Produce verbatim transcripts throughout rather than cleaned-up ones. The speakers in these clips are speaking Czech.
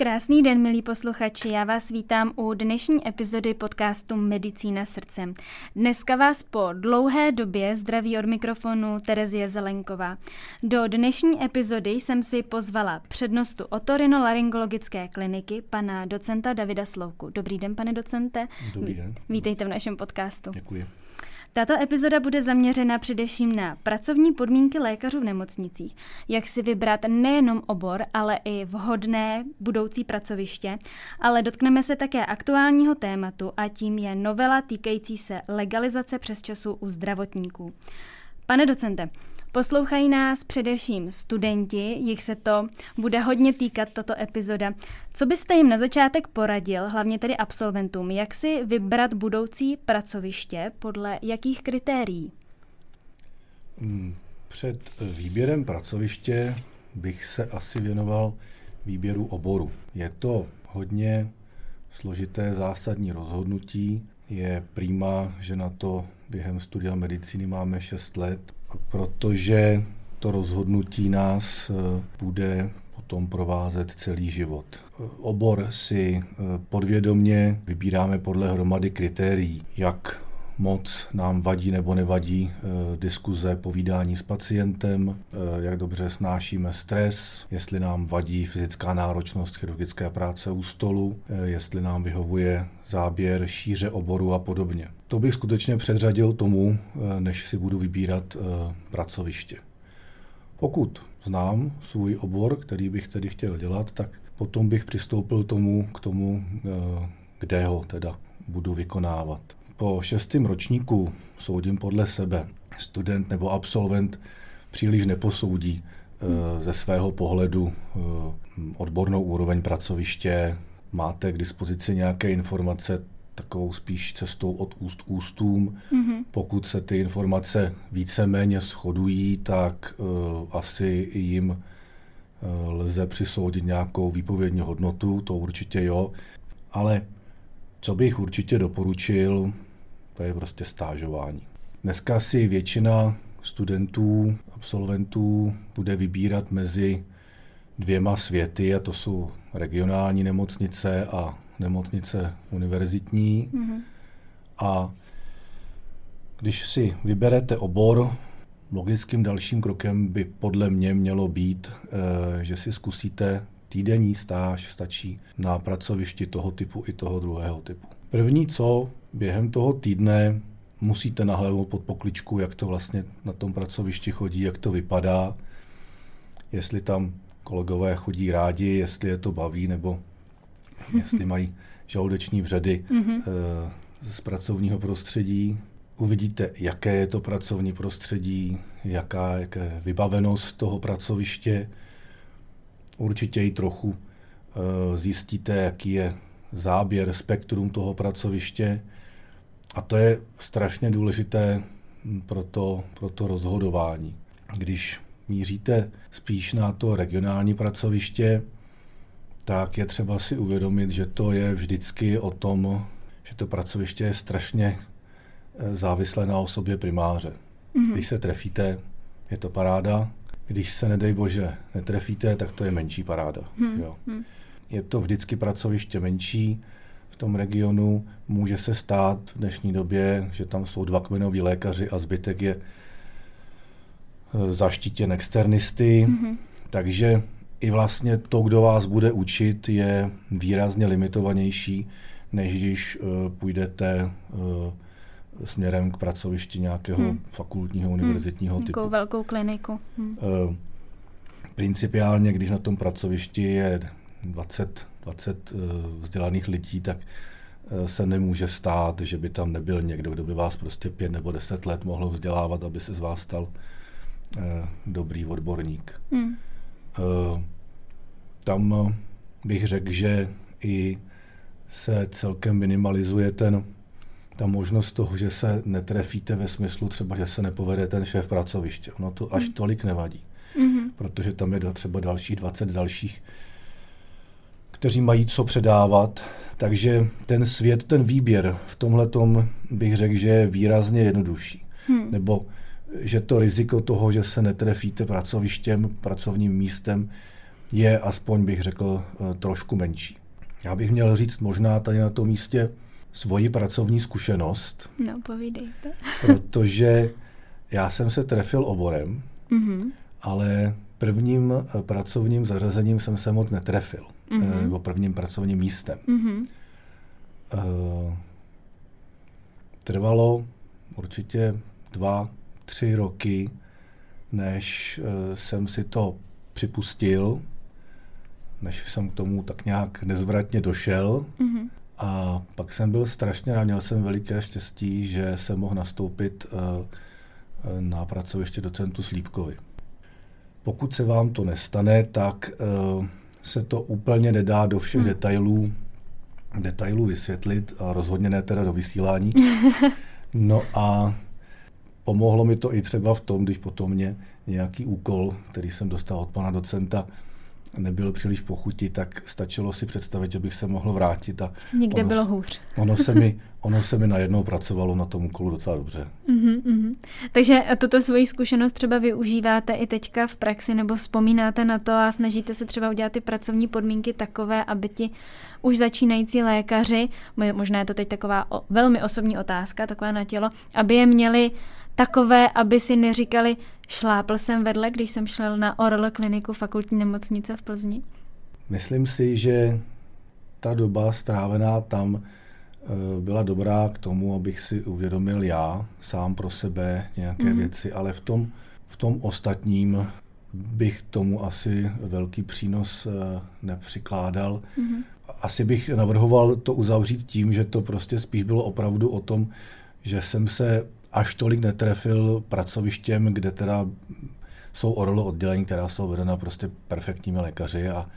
Krásný den, milí posluchači, já vás vítám u dnešní epizody podcastu Medicína srdcem. Dneska vás po dlouhé době zdraví od mikrofonu Terezie Zelenková. Do dnešní epizody jsem si pozvala přednostu otorinolaryngologické kliniky, pana docenta Davida Slouku. Dobrý den, pane docente. Dobrý den. Vítejte v našem podcastu. Děkuji. Tato epizoda bude zaměřena především na pracovní podmínky lékařů v nemocnicích, jak si vybrat nejenom obor, ale i vhodné budoucí pracoviště, ale dotkneme se také aktuálního tématu a tím je novela týkající se legalizace přesčasů u zdravotníků. Pane docente, poslouchají nás především studenti, jich se to bude hodně týkat tato epizoda. Co byste jim na začátek poradil, hlavně tedy absolventům, jak si vybrat budoucí pracoviště, podle jakých kritérií? Před výběrem pracoviště bych se asi věnoval výběru oboru. Je to hodně složité zásadní rozhodnutí, je prima, že na to během studia medicíny máme šest let, protože to rozhodnutí nás bude potom provázet celý život. Obor si podvědomě vybíráme podle hromady kritérií, jak moc nám vadí nebo nevadí diskuze, povídání s pacientem, jak dobře snášíme stres, jestli nám vadí fyzická náročnost chirurgické práce u stolu, jestli nám vyhovuje záběr, šíře oboru a podobně. To bych skutečně předřadil tomu, než si budu vybírat pracoviště. Pokud znám svůj obor, který bych tedy chtěl dělat, tak potom bych přistoupil tomu, k tomu, kde ho teda budu vykonávat. Po šestém ročníku soudím podle sebe. Student nebo absolvent příliš neposoudí ze svého pohledu odbornou úroveň pracoviště. Máte k dispozici nějaké informace takovou spíš cestou od úst k ústům. Mm-hmm. Pokud se ty informace víceméně shodují, tak asi jim lze přisoudit nějakou výpovědní hodnotu, to určitě jo. Ale co bych určitě doporučil, to je prostě stážování. Dneska si většina studentů, absolventů bude vybírat mezi dvěma světy, a to jsou regionální nemocnice a nemocnice univerzitní. Mm-hmm. A když si vyberete obor, logickým dalším krokem by podle mě mělo být, že si zkusíte týdenní stáž, stačí na pracovišti toho typu i toho druhého typu. První co, během toho týdne musíte nahlédnout pod pokličku, jak to vlastně na tom pracovišti chodí, jak to vypadá, jestli tam kolegové chodí rádi, jestli je to baví, nebo jestli mají žaludeční vředy z pracovního prostředí. Uvidíte, jaké je to pracovní prostředí, jaká je vybavenost toho pracoviště. Určitě i trochu zjistíte, jaký je záběr, spektrum toho pracoviště. A to je strašně důležité pro to, pro to rozhodování. Když míříte spíš na to regionální pracoviště, tak je třeba si uvědomit, že to je vždycky o tom, že to pracoviště je strašně závislé na osobě primáře. Mm-hmm. Když se trefíte, je to paráda. Když se, nedej bože, netrefíte, tak to je menší paráda. Hmm. Jo. Je to vždycky pracoviště menší v tom regionu. Může se stát v dnešní době, že tam jsou dva kmenoví lékaři a zbytek je zaštítěn externisty. Hmm. Takže i vlastně to, kdo vás bude učit, je výrazně limitovanější, než když uh, půjdete uh, směrem k pracovišti nějakého hmm. fakultního, univerzitního hmm. typu. Nějakou velkou kliniku. Hmm. E, principiálně, když na tom pracovišti je dvacet, dvacet e, vzdělaných lidí, tak e, se nemůže stát, že by tam nebyl někdo, kdo by vás prostě pět nebo deset let mohl vzdělávat, aby se z vás stal e, dobrý odborník. Hmm. E, tam bych řekl, že i se celkem minimalizuje ten ta možnost toho, že se netrefíte ve smyslu třeba, že se nepovede ten šéf pracoviště. Ono to až tolik nevadí, mm-hmm. protože tam je třeba dalších dvacet dalších, kteří mají co předávat. Takže ten svět, ten výběr v tomhletom bych řekl, že je výrazně jednodušší. Mm. Nebo že to riziko toho, že se netrefíte pracovištěm, pracovním místem, je aspoň, bych řekl, trošku menší. Já bych měl říct možná tady na tom místě svoji pracovní zkušenost. No, povídejte. Protože já jsem se trefil oborem, mm-hmm. ale prvním pracovním zařazením jsem se moc netrefil. Mm-hmm. Nebo prvním pracovním místem. Mm-hmm. Trvalo určitě dva, tři roky, než jsem si to připustil, než jsem k tomu tak nějak nezvratně došel. Mm-hmm. A pak jsem byl strašně rád, měl jsem veliké štěstí, že jsem mohl nastoupit na pracoviště docentu Slípkovi. Pokud se vám to nestane, tak se to úplně nedá do všech mm. detailů, detailů vysvětlit, a rozhodně ne teda do vysílání. No a pomohlo mi to i třeba v tom, když potom mě nějaký úkol, který jsem dostal od pana docenta, nebyl příliš pochutí, tak stačilo si představit, že bych se mohl vrátit. A Nikde ono, bylo hůř. Ono se, mi, ono se mi najednou pracovalo na tom úkolu docela dobře. Mm-hmm, mm-hmm. Takže tuto svoji zkušenost třeba využíváte i teďka v praxi, nebo vzpomínáte na to a snažíte se třeba udělat ty pracovní podmínky takové, aby ti už začínající lékaři, možná je to teď taková o, velmi osobní otázka, taková na tělo, aby je měli takové, aby si neříkali, šlápl jsem vedle, když jsem šel na O R L kliniku Fakultní nemocnice v Plzni? Myslím si, že ta doba strávená tam byla dobrá k tomu, abych si uvědomil já sám pro sebe nějaké mm. věci, ale v tom, v tom ostatním bych tomu asi velký přínos nepřikládal. Mm. Asi bych navrhoval to uzavřít tím, že to prostě spíš bylo opravdu o tom, že jsem se až tolik netrefil pracovištěm, kde teda jsou O R L oddělení, která jsou vedena prostě perfektními lékaři a,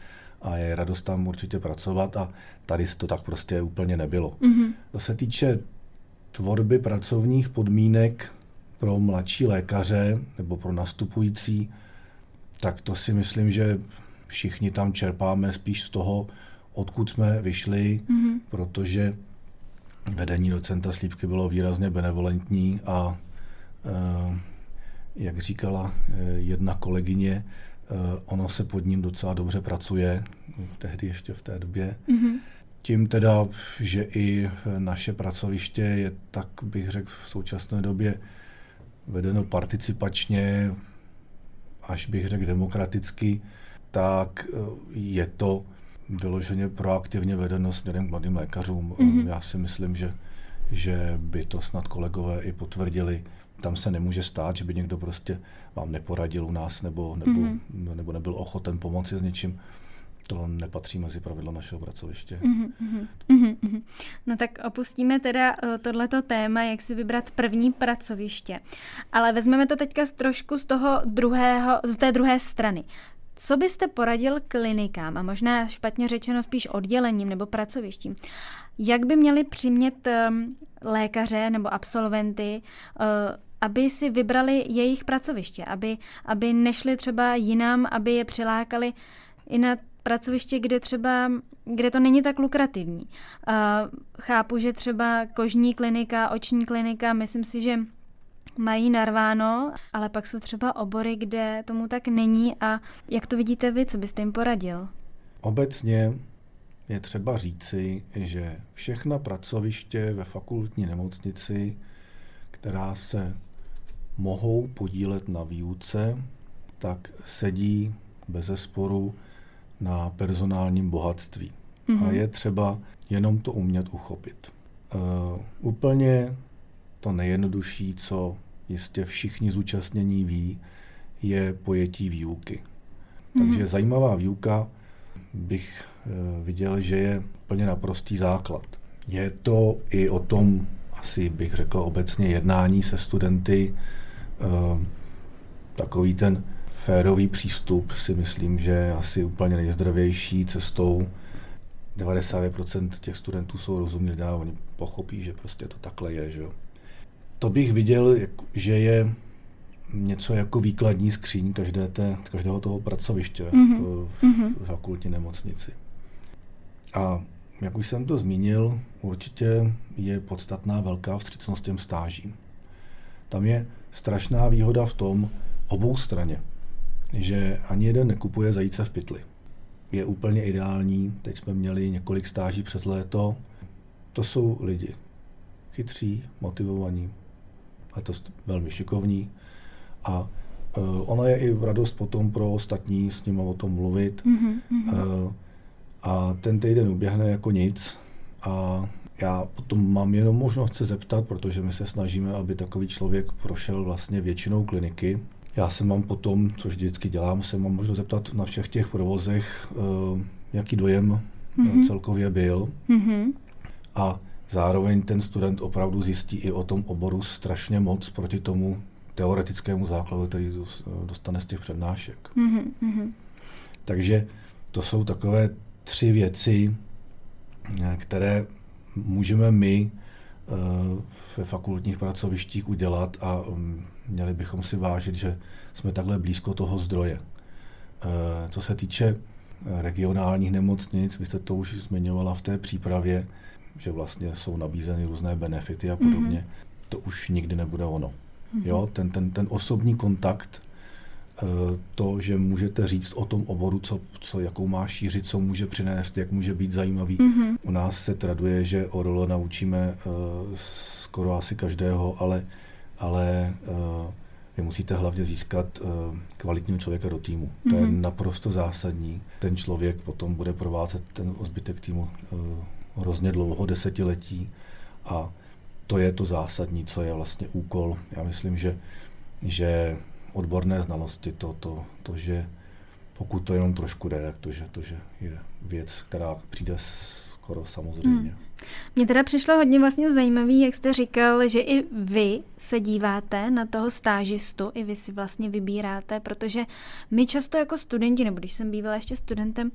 a je radost tam určitě pracovat, a tady to tak prostě úplně nebylo. Mm-hmm. To se týče tvorby pracovních podmínek pro mladší lékaře nebo pro nastupující, tak to si myslím, že všichni tam čerpáme spíš z toho, odkud jsme vyšli, mm-hmm. protože vedení docenta Slípky bylo výrazně benevolentní a jak říkala jedna kolegyně, ono se pod ním docela dobře pracuje, tehdy ještě v té době. Mm-hmm. Tím teda, že i naše pracoviště je, tak bych řekl, v současné době vedeno participačně, až bych řekl demokraticky, tak je to vyloženě proaktivně vedeno směrem k mladým lékařům. Mm-hmm. Já si myslím, že, že by to snad kolegové i potvrdili. Tam se nemůže stát, že by někdo prostě vám neporadil u nás nebo, nebo, mm-hmm. nebo nebyl ochoten pomoci s něčím. To nepatří mezi pravidla našeho pracoviště. Mm-hmm. Mm-hmm. No tak opustíme teda tohleto téma, jak si vybrat první pracoviště. Ale vezmeme to teďka z trošku z toho druhého, z té druhé strany. Co byste poradil klinikám, a možná špatně řečeno spíš oddělením nebo pracovištím, jak by měli přimět lékaře nebo absolventy, aby si vybrali jejich pracoviště, aby, aby nešli třeba jinam, aby je přilákali i na pracoviště, kde třeba, kde to není tak lukrativní. Chápu, že třeba kožní klinika, oční klinika, myslím si, že mají narváno, ale pak jsou třeba obory, kde tomu tak není. A jak to vidíte vy, co byste jim poradil? Obecně je třeba říci, že všechna pracoviště ve fakultní nemocnici, která se mohou podílet na výuce, tak sedí bezesporu na personálním bohatství. Mm-hmm. A je třeba jenom to umět uchopit. Uh, úplně to nejjednodušší, co jistě všichni zúčastnění ví, je pojetí výuky. Mm. Takže zajímavá výuka bych viděl, že je plně naprostý základ. Je to i o tom, asi bych řekl obecně, jednání se studenty. Takový ten férový přístup si myslím, že je asi úplně nejzdravější cestou. devadesát procent těch studentů jsou rozumní lidé, oni pochopí, že prostě to takhle je, že jo. To bych viděl, že je něco jako výkladní skříň každé té, každého toho pracoviště mm-hmm. v fakultní nemocnici. A jak už jsem to zmínil, určitě je podstatná velká vstřícnost těm stážím. Tam je strašná výhoda v tom obou straně, že ani jeden nekupuje zajíce v pytli. je úplně ideální. Teď jsme měli několik stáží přes léto. To jsou lidi chytří, motivovaní, letos velmi šikovní. A ona je i radost potom pro ostatní s nima o tom mluvit. Mm-hmm, mm-hmm. A ten týden uběhne jako nic. A já potom mám jenom možnost se zeptat, protože my se snažíme, aby takový člověk prošel vlastně většinou kliniky. Já se mám potom, což vždycky dělám, se mám možnost zeptat na všech těch provozech, jaký dojem mm-hmm. celkově byl. Mm-hmm. A zároveň ten student opravdu zjistí i o tom oboru strašně moc proti tomu teoretickému základu, který dostane z těch přednášek. Mm-hmm. Takže to jsou takové tři věci, které můžeme my ve fakultních pracovištích udělat a měli bychom si vážit, že jsme takhle blízko toho zdroje. Co se týče regionálních nemocnic, vy jste to už zmiňovala v té přípravě, že vlastně jsou nabízeny různé benefity a podobně, mm-hmm. to už nikdy nebude ono. Mm-hmm. Jo? Ten, ten, ten osobní kontakt, to, že můžete říct o tom oboru, co, co, jakou má šíři, co může přinést, jak může být zajímavý. Mm-hmm. U nás se traduje, že O R L naučíme skoro asi každého, ale, ale vy musíte hlavně získat kvalitního člověka do týmu. Mm-hmm. To je naprosto zásadní. Ten člověk potom bude provázet ten zbytek týmu hrozně dlouho, desetiletí, a to je to zásadní, co je vlastně úkol. Já myslím, že, že odborné znalosti, to, to, to, že pokud to jenom trošku jde, tak to že, to, že je věc, která přijde skoro samozřejmě. Hmm. Mně teda přišlo hodně vlastně zajímavý, jak jste říkal, že i vy se díváte na toho stážistu, i vy si vlastně vybíráte, protože my často jako studenti, nebo když jsem bývala ještě studentem,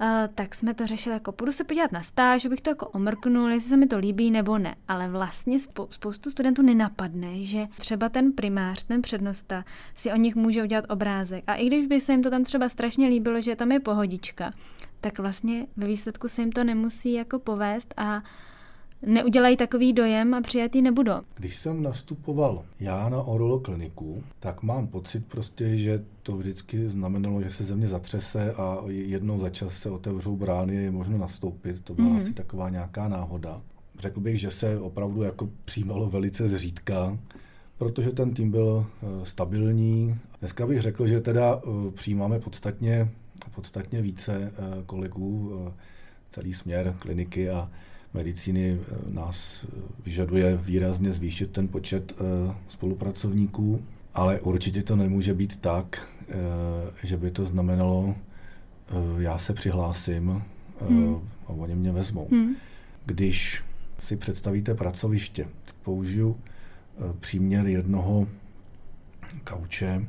uh, tak jsme to řešili jako půjdu se podívat na stáž, abych to jako omrknul, jestli se mi to líbí nebo ne, ale vlastně spou- spoustu studentů nenapadne, že třeba ten primář, ten přednosta si o nich může udělat obrázek a i když by se jim to tam třeba strašně líbilo, že tam je pohodička, tak vlastně ve výsledku se jim to nemusí jako povést a neudělají takový dojem a přijatý nebudou. Když jsem nastupoval já na O R L kliniku, tak mám pocit prostě, že to vždycky znamenalo, že se ze mě zatřese a jednou za čas se otevřou brány, je možno nastoupit, to byla mm-hmm. asi taková nějaká náhoda. Řekl bych, že se opravdu jako přijímalo velice zřídka, protože ten tým byl stabilní. Dneska bych řekl, že teda přijímáme podstatně podstatně více kolegů, celý směr kliniky a medicíny nás vyžaduje výrazně zvýšit ten počet spolupracovníků, ale určitě to nemůže být tak, že by to znamenalo, já se přihlásím hmm. a oni mě vezmou. Hmm. Když si představíte pracoviště, použiju příměr jednoho kauče,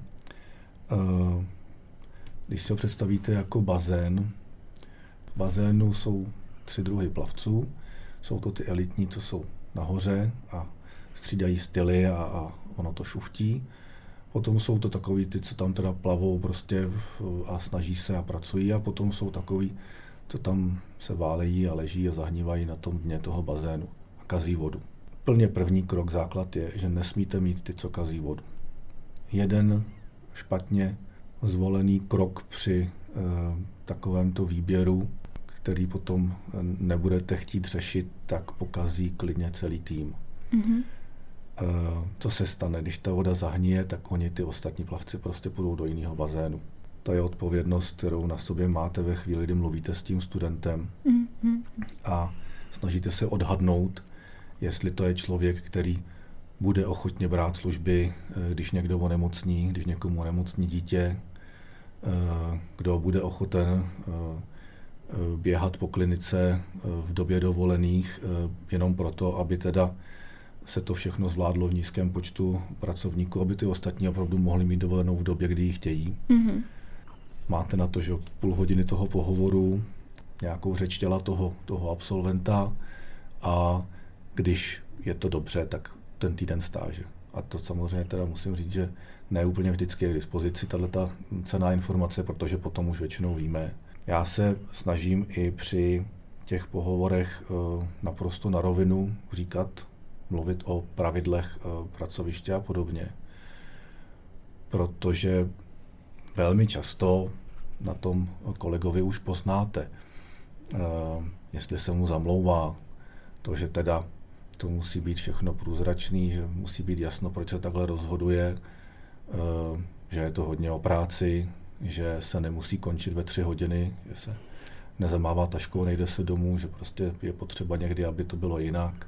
když si ho představíte jako bazén, v bazénu jsou tři druhy plavců. Jsou to ty elitní, co jsou nahoře a střídají styly a, a ono to šuftí. Potom jsou to takový ty, co tam teda plavou prostě a snaží se a pracují. A potom jsou takový, co tam se válejí a leží a zahnívají na tom dně toho bazénu a kazí vodu. Plně první krok, základ je, že nesmíte mít ty, co kazí vodu. Jeden špatně zvolený krok při e, takovémto výběru, který potom nebudete chtít řešit, tak pokazí klidně celý tým. Mm-hmm. E, co se stane? Když ta voda zahnije, tak oni, ty ostatní plavci, prostě půjdou do jiného bazénu. To je odpovědnost, kterou na sobě máte ve chvíli, kdy mluvíte s tím studentem mm-hmm. a snažíte se odhadnout, jestli to je člověk, který bude ochotně brát služby, když někdo onemocní, když někomu onemocní dítě, kdo bude ochoten běhat po klinice v době dovolených jenom proto, aby teda se to všechno zvládlo v nízkém počtu pracovníků, aby ty ostatní opravdu mohli mít dovolenou v době, kdy ji chtějí. Mm-hmm. Máte na to, že půl hodiny toho pohovoru, nějakou řeč těla toho, toho absolventa, a když je to dobře, tak ten týden stáže. A to samozřejmě teda musím říct, že ne úplně vždycky je k dispozici tato cenná informace, protože potom už většinou víme. Já se snažím i při těch pohovorech naprosto na rovinu říkat, mluvit o pravidlech pracoviště a podobně. Protože velmi často na tom kolegovi už poznáte. Jestli se mu zamlouvá to, že teda to musí být všechno průzračný, že musí být jasno, proč se takhle rozhoduje, že je to hodně o práci, že se nemusí končit ve tři hodiny, že se nezamává taškou, nejde se domů, že prostě je potřeba někdy, aby to bylo jinak,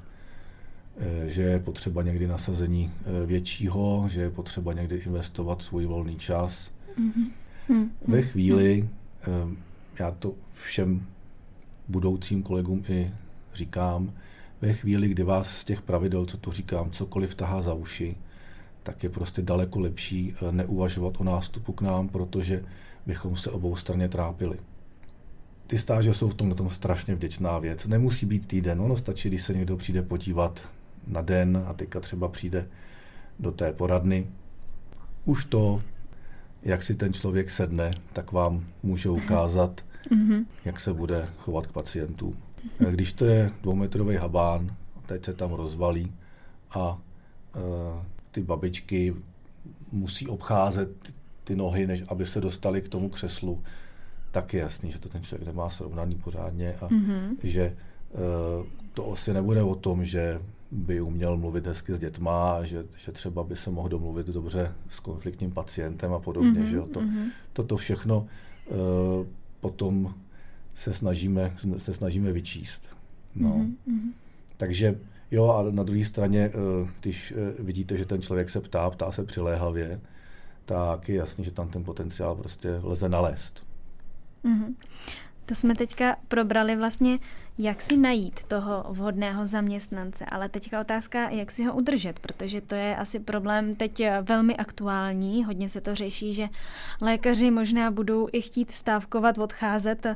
že je potřeba někdy nasazení většího, že je potřeba někdy investovat svůj volný čas. Mm-hmm. Mm-hmm. Ve chvíli, já to všem budoucím kolegům i říkám, ve chvíli, kdy vás z těch pravidel, co tu říkám, cokoliv tahá za uši, tak je prostě daleko lepší neuvažovat o nástupu k nám, protože bychom se obou straně trápili. Ty stáže jsou v tomhle tom strašně vděčná věc. Nemusí být týden, ono stačí, když se někdo přijde podívat na den a teďka třeba přijde do té poradny. Už to, jak si ten člověk sedne, tak vám může ukázat, mm-hmm. jak se bude chovat k pacientům. Když to je dvoumetrový habán, teď se tam rozvalí a e, ty babičky musí obcházet ty nohy, než aby se dostali k tomu křeslu, tak je jasný, že to ten člověk nemá srovnaný pořádně a mm-hmm. že e, to asi nebude o tom, že by uměl mluvit hezky s dětma, že, že třeba by se mohl domluvit dobře s konfliktním pacientem a podobně. Mm-hmm, že jo? To, mm-hmm. Toto všechno e, potom se snažíme, se snažíme vyčíst. No. Mm-hmm. Takže jo, a na druhé straně, když vidíte, že ten člověk se ptá, ptá se přiléhavě, tak je jasný, že tam ten potenciál prostě lze nalézt. Mm-hmm. To jsme teďka probrali vlastně, jak si najít toho vhodného zaměstnance, ale teďka otázka, jak si ho udržet, protože to je asi problém teď velmi aktuální, hodně se to řeší, že lékaři možná budou i chtít stávkovat, odcházet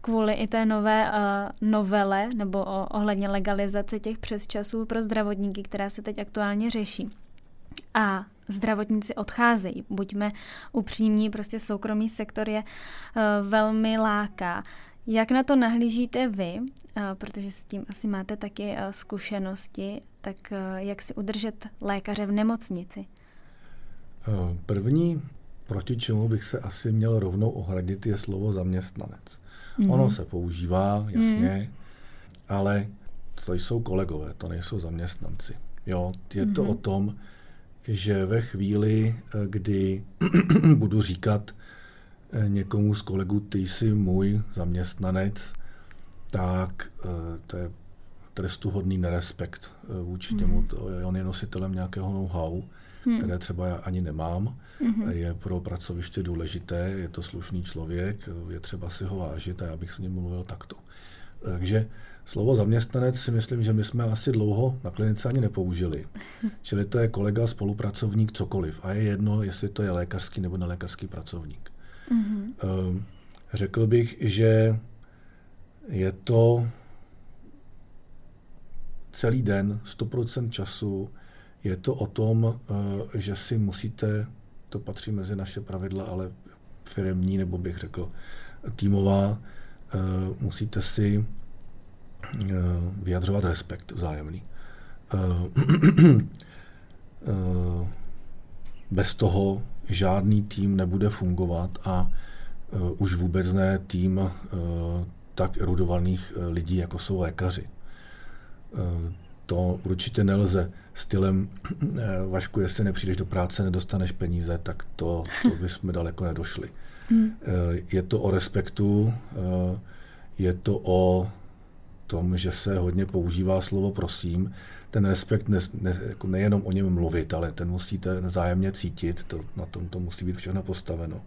kvůli i té nové uh, novele nebo o, ohledně legalizace těch přesčasů pro zdravotníky, která se teď aktuálně řeší. A zdravotníci odcházejí, buďme upřímní, prostě soukromý sektor je uh, velmi láká. Jak na to nahlížíte vy, uh, protože s tím asi máte taky uh, zkušenosti, tak uh, jak si udržet lékaře v nemocnici? První, proti čemu bych se asi měl rovnou ohradit, je slovo zaměstnanec. Mm. Ono se používá, jasně, mm. ale to jsou kolegové, to nejsou zaměstnanci. Jo, je to mm. o tom, že ve chvíli, kdy budu říkat někomu z kolegů, ty jsi můj zaměstnanec, tak to je trestuhodný nerespekt vůči mm. němu. On je nositelem nějakého know-how, mm. které třeba já ani nemám. Mm. Je pro pracoviště důležité, je to slušný člověk, je třeba si ho vážit a já bych s ním mluvil takto. Takže slovo zaměstnanec si myslím, že my jsme asi dlouho na klinice ani nepoužili. Čili to je kolega, spolupracovník, cokoliv. A je jedno, jestli to je lékařský nebo nelékařský pracovník. Mm-hmm. Řekl bych, že je to celý den, sto procent času. Je to o tom, že si musíte, to patří mezi naše pravidla, ale firemní, nebo bych řekl týmová, musíte si vyjadřovat respekt vzájemný. Bez toho žádný tým nebude fungovat a už vůbec ne tým tak erudovaných lidí, jako jsou lékaři. To určitě nelze stylem Vašku, jestli nepřijdeš do práce, nedostaneš peníze, tak to, to bychom daleko nedošli. Je to o respektu, je to o tom, že se hodně používá slovo prosím. Ten respekt ne, ne, jako nejenom o něm mluvit, ale ten musíte vzájemně cítit, to, na tom to musí být všechno postaveno.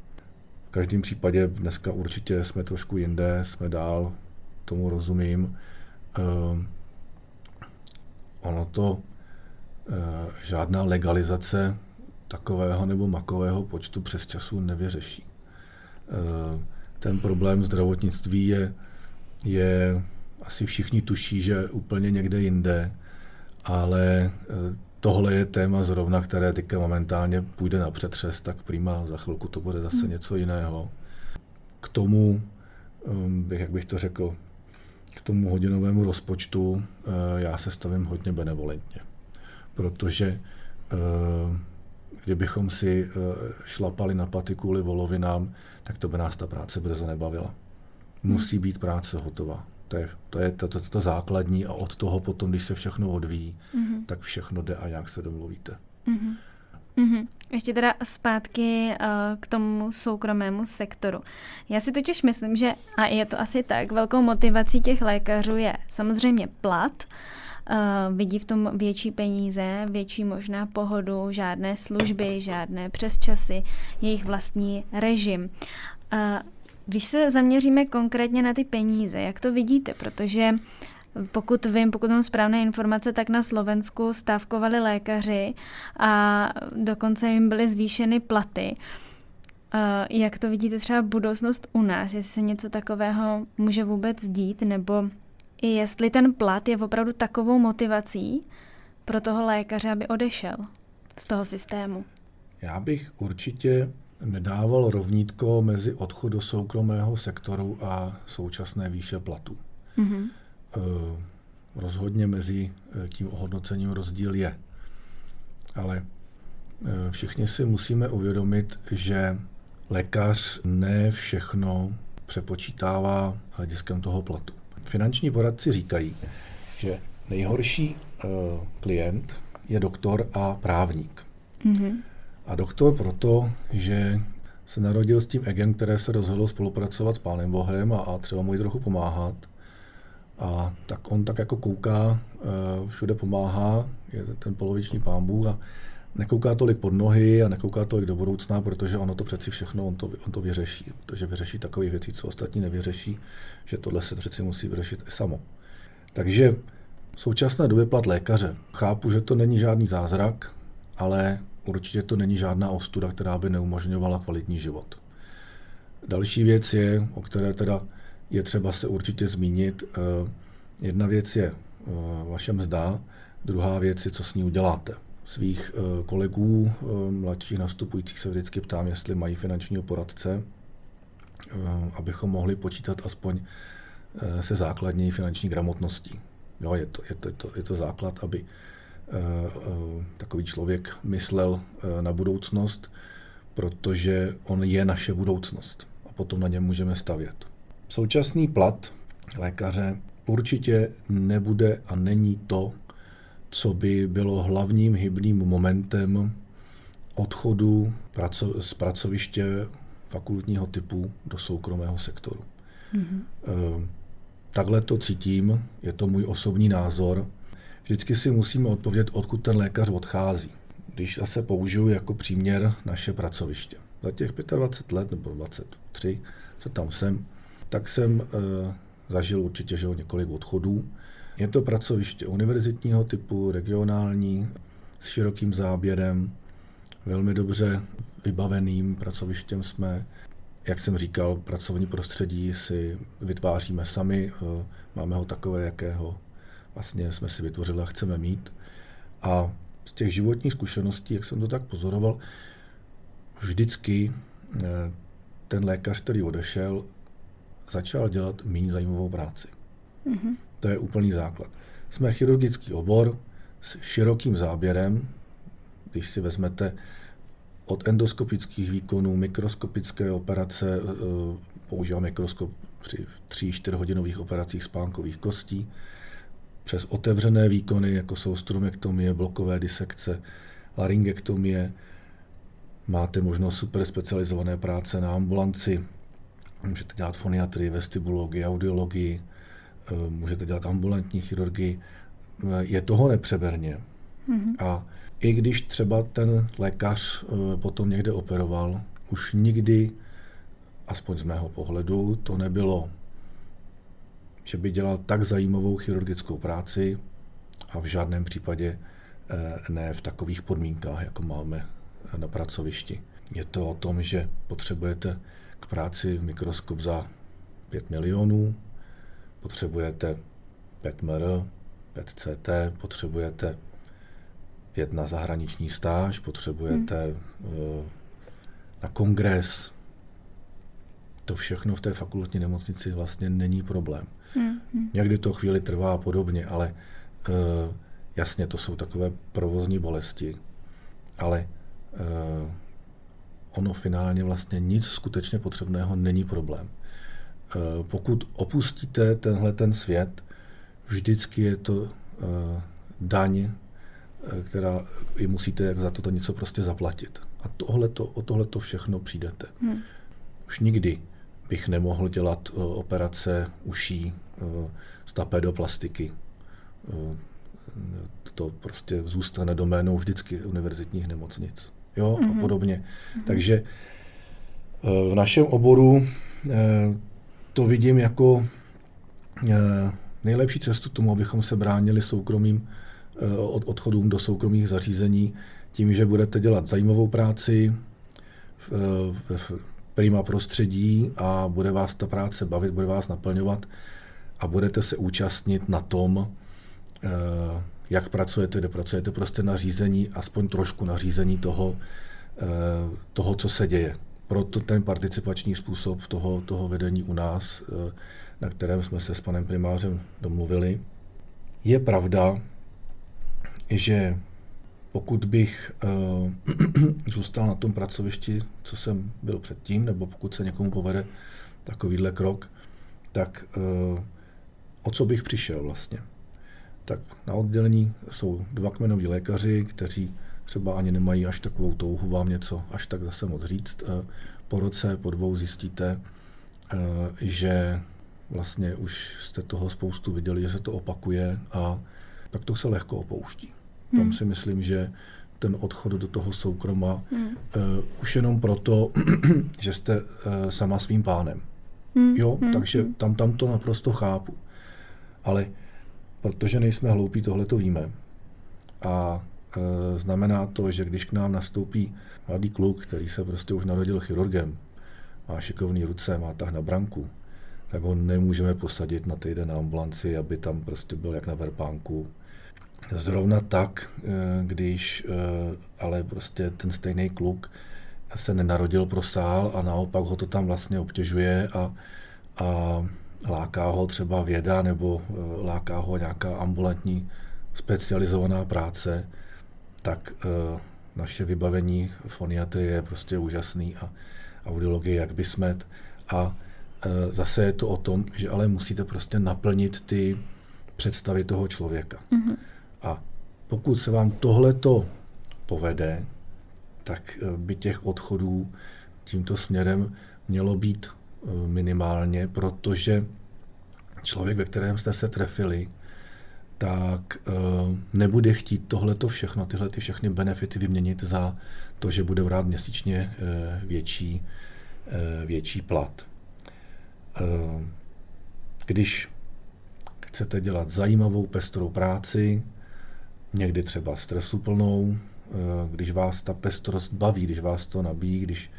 V každém případě dneska určitě jsme trošku jinde, jsme dál, tomu rozumím. Uh, ono to, uh, žádná legalizace takového nebo makového počtu přesčasů nevyřeší. Uh, ten problém zdravotnictví je, je asi všichni tuší, že úplně někde jinde, ale tohle je téma zrovna, které teďka momentálně půjde na přetřes, tak prima, za chvilku to bude zase něco jiného. K tomu, jak bych to řekl, k tomu hodinovému rozpočtu já se stavím hodně benevolentně, protože kdybychom si šlapali na paty kvůli volovinám, tak to by nás ta práce brzo nebavila. Musí být práce hotová. To je, to je to, to, to základní a od toho potom, když se všechno odvíjí, mm-hmm. tak všechno jde a nějak se domluvíte. Mm-hmm. Mm-hmm. Ještě teda zpátky uh, k tomu soukromému sektoru. Já si totiž myslím, že, a je to asi tak, velkou motivací těch lékařů je samozřejmě plat, Uh, vidí v tom větší peníze, větší možná pohodu, žádné služby, žádné přesčasy, jejich vlastní režim. Uh, když se zaměříme konkrétně na ty peníze, jak to vidíte? Protože pokud vím, pokud mám správné informace, tak na Slovensku stávkovali lékaři a dokonce jim byly zvýšeny platy. Uh, jak to vidíte třeba budoucnost u nás? Jestli se něco takového může vůbec dít, nebo i jestli ten plat je opravdu takovou motivací pro toho lékaře, aby odešel z toho systému? Já bych určitě nedával rovnítko mezi odchod do soukromého sektoru a současné výše platu. Mm-hmm. Rozhodně mezi tím ohodnocením rozdíl je. Ale všichni si musíme uvědomit, že lékař ne všechno přepočítává hlediskem toho platu. Finanční poradci říkají, že nejhorší uh, klient je doktor a právník. Mm-hmm. A doktor proto, že se narodil s tím egem, které se rozhodlo spolupracovat s Pánem Bohem a, a třeba mu trochu pomáhat. A tak on tak jako kouká, uh, všude pomáhá, je ten poloviční Pán Bůh a nekouká tolik pod nohy a nekouká tolik do budoucna, protože ono to přeci všechno, on to, on to vyřeší. Protože vyřeší takové věci, co ostatní nevyřeší, že tohle se přeci musí vyřešit i samo. Takže v současné době plat lékaře. Chápu, že to není žádný zázrak, ale určitě to není žádná ostuda, která by neumožňovala kvalitní život. Další věc je, o které teda je třeba se určitě zmínit. Jedna věc je vaše mzda, druhá věc je, co s ní uděláte. Svých kolegů, mladších nastupujících se vždycky ptám, jestli mají finančního poradce, abychom mohli počítat aspoň se základní finanční gramotností. Jo, je, to, je, to, je, to, je to základ, aby takový člověk myslel na budoucnost, protože on je naše budoucnost a potom na něm můžeme stavět. Současný plat lékaře určitě nebude a není to, co by bylo hlavním hybným momentem odchodu praco- z pracoviště fakultního typu do soukromého sektoru. Mm-hmm. E, takhle to cítím, je to můj osobní názor. Vždycky si musíme odpovědět, odkud ten lékař odchází. Když zase použiju jako příměr naše pracoviště. Za těch dvacet pět let nebo dvacet tři, co tam jsem, tak jsem e, zažil určitě že, několik odchodů. Je to pracoviště univerzitního typu, regionální, s širokým záběrem, velmi dobře vybaveným pracovištěm jsme. Jak jsem říkal, pracovní prostředí si vytváříme sami, máme ho takové, jakého vlastně jsme si vytvořili a chceme mít. A z těch životních zkušeností, jak jsem to tak pozoroval, vždycky ten lékař, který odešel, začal dělat méně zajímavou práci. Mm-hmm. To je úplný základ. Jsme chirurgický obor s širokým záběrem, když si vezmete od endoskopických výkonů, mikroskopické operace, používám mikroskop při tři až čtyřhodinových operacích spánkových kostí, přes otevřené výkony, jako jsou stromektomie, blokové disekce, laryngektomie, máte možnost super specializované práce na ambulanci, můžete dělat foniatrii, vestibulogii, audiologii, můžete dělat ambulantní chirurgii, je toho nepřeberně. Mm-hmm. A i když třeba ten lékař potom někde operoval, už nikdy, aspoň z mého pohledu, to nebylo, že by dělal tak zajímavou chirurgickou práci a v žádném případě ne v takových podmínkách, jako máme na pracovišti. Je to o tom, že potřebujete k práci mikroskop za pět milionů, potřebujete P E T M R, P E T C T, potřebujete jet na zahraniční stáž, potřebujete hmm. uh, na kongres. To všechno v té fakultní nemocnici vlastně není problém. Hmm. Někdy to chvíli trvá a podobně, ale uh, jasně, to jsou takové provozní bolesti. Ale ono finálně vlastně nic skutečně potřebného není problém. Pokud opustíte tenhle ten svět, vždycky je to daň, která i musíte za to něco prostě zaplatit. A tohleto, o tohleto všechno přijdete. Hmm. Už nikdy bych nemohl dělat operace uší, stapedoplastiky. To prostě zůstane doménou vždycky univerzitních nemocnic. Jo, mm-hmm. a podobně. Mm-hmm. Takže v našem oboru to vidím jako nejlepší cestu tomu, abychom se bránili soukromým od odchodům do soukromých zařízení tím, že budete dělat zajímavou práci v prima prostředí a bude vás ta práce bavit, bude vás naplňovat a budete se účastnit na tom, jak pracujete, kde pracujete, prostě na řízení, aspoň trošku na řízení toho, toho, co se děje. Proto ten participační způsob toho, toho vedení u nás, na kterém jsme se s panem primářem domluvili. Je pravda, že pokud bych zůstal na tom pracovišti, co jsem byl předtím, nebo pokud se někomu povede takovýhle krok, tak o co bych přišel vlastně? Tak na oddělení jsou dva kmenoví lékaři, kteří třeba ani nemají až takovou touhu vám něco až tak zase moc říct. Po roce, po dvou zjistíte, že vlastně už jste toho spoustu viděli, že se to opakuje a tak to se lehko opouští. Hmm. Tam si myslím, že ten odchod do toho soukroma hmm. už jenom proto, že jste sama svým pánem. Hmm. Jo, hmm. takže tam, tam to naprosto chápu. Ale protože nejsme hloupí, tohle to víme. A e, znamená to, že když k nám nastoupí mladý kluk, který se prostě už narodil chirurgem, má šikovný ruce, má tah na branku, tak ho nemůžeme posadit na týden na ambulanci, aby tam prostě byl jak na verpánku. Zrovna tak, e, když e, ale prostě ten stejný kluk se nenarodil pro sál a naopak ho to tam vlastně obtěžuje a, a láká ho třeba věda nebo láká ho nějaká ambulantní specializovaná práce, tak e, naše vybavení foniatrie je prostě úžasný a audiologie jak by smet. A e, zase je to o tom, že ale musíte prostě naplnit ty představy toho člověka. Mm-hmm. A pokud se vám tohleto povede, tak by těch odchodů tímto směrem mělo být minimálně, protože člověk, ve kterém jste se trefili, tak e, nebude chtít tohleto všechno, tyhle ty všechny benefity vyměnit za to, že bude brát měsíčně e, větší, e, větší plat. E, když chcete dělat zajímavou, pestrou práci, někdy třeba stresuplnou, e, když vás ta pestrost baví, když vás to nabíjí, když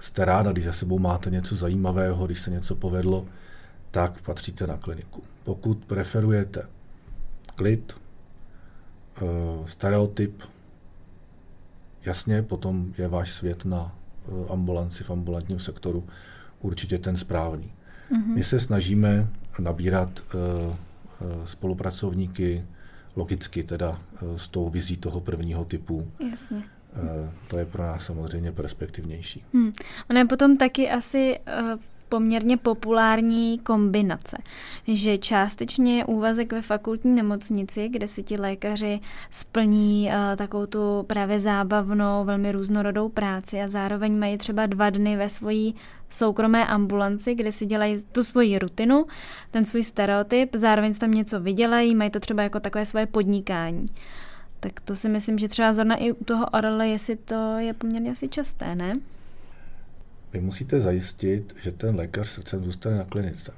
jste ráda, když za sebou máte něco zajímavého, když se něco povedlo, tak patříte na kliniku. Pokud preferujete klid, stereotyp, jasně, potom je váš svět na ambulanci, v ambulantním sektoru určitě ten správný. Mm-hmm. My se snažíme nabírat spolupracovníky logicky, teda s tou vizí toho prvního typu. Jasně. To je pro nás samozřejmě perspektivnější. Hmm. Ono je potom taky asi uh, poměrně populární kombinace, že částečně úvazek ve fakultní nemocnici, kde si ti lékaři splní uh, takovou tu právě zábavnou, velmi různorodou práci a zároveň mají třeba dva dny ve svojí soukromé ambulanci, kde si dělají tu svoji rutinu, ten svůj stereotyp, zároveň tam něco vydělají, mají to třeba jako takové svoje podnikání. Tak to si myslím, že třeba zrovna i u toho O R L, jestli to je poměrně asi časté, ne? Vy musíte zajistit, že ten lékař srdcem zůstane na klinice.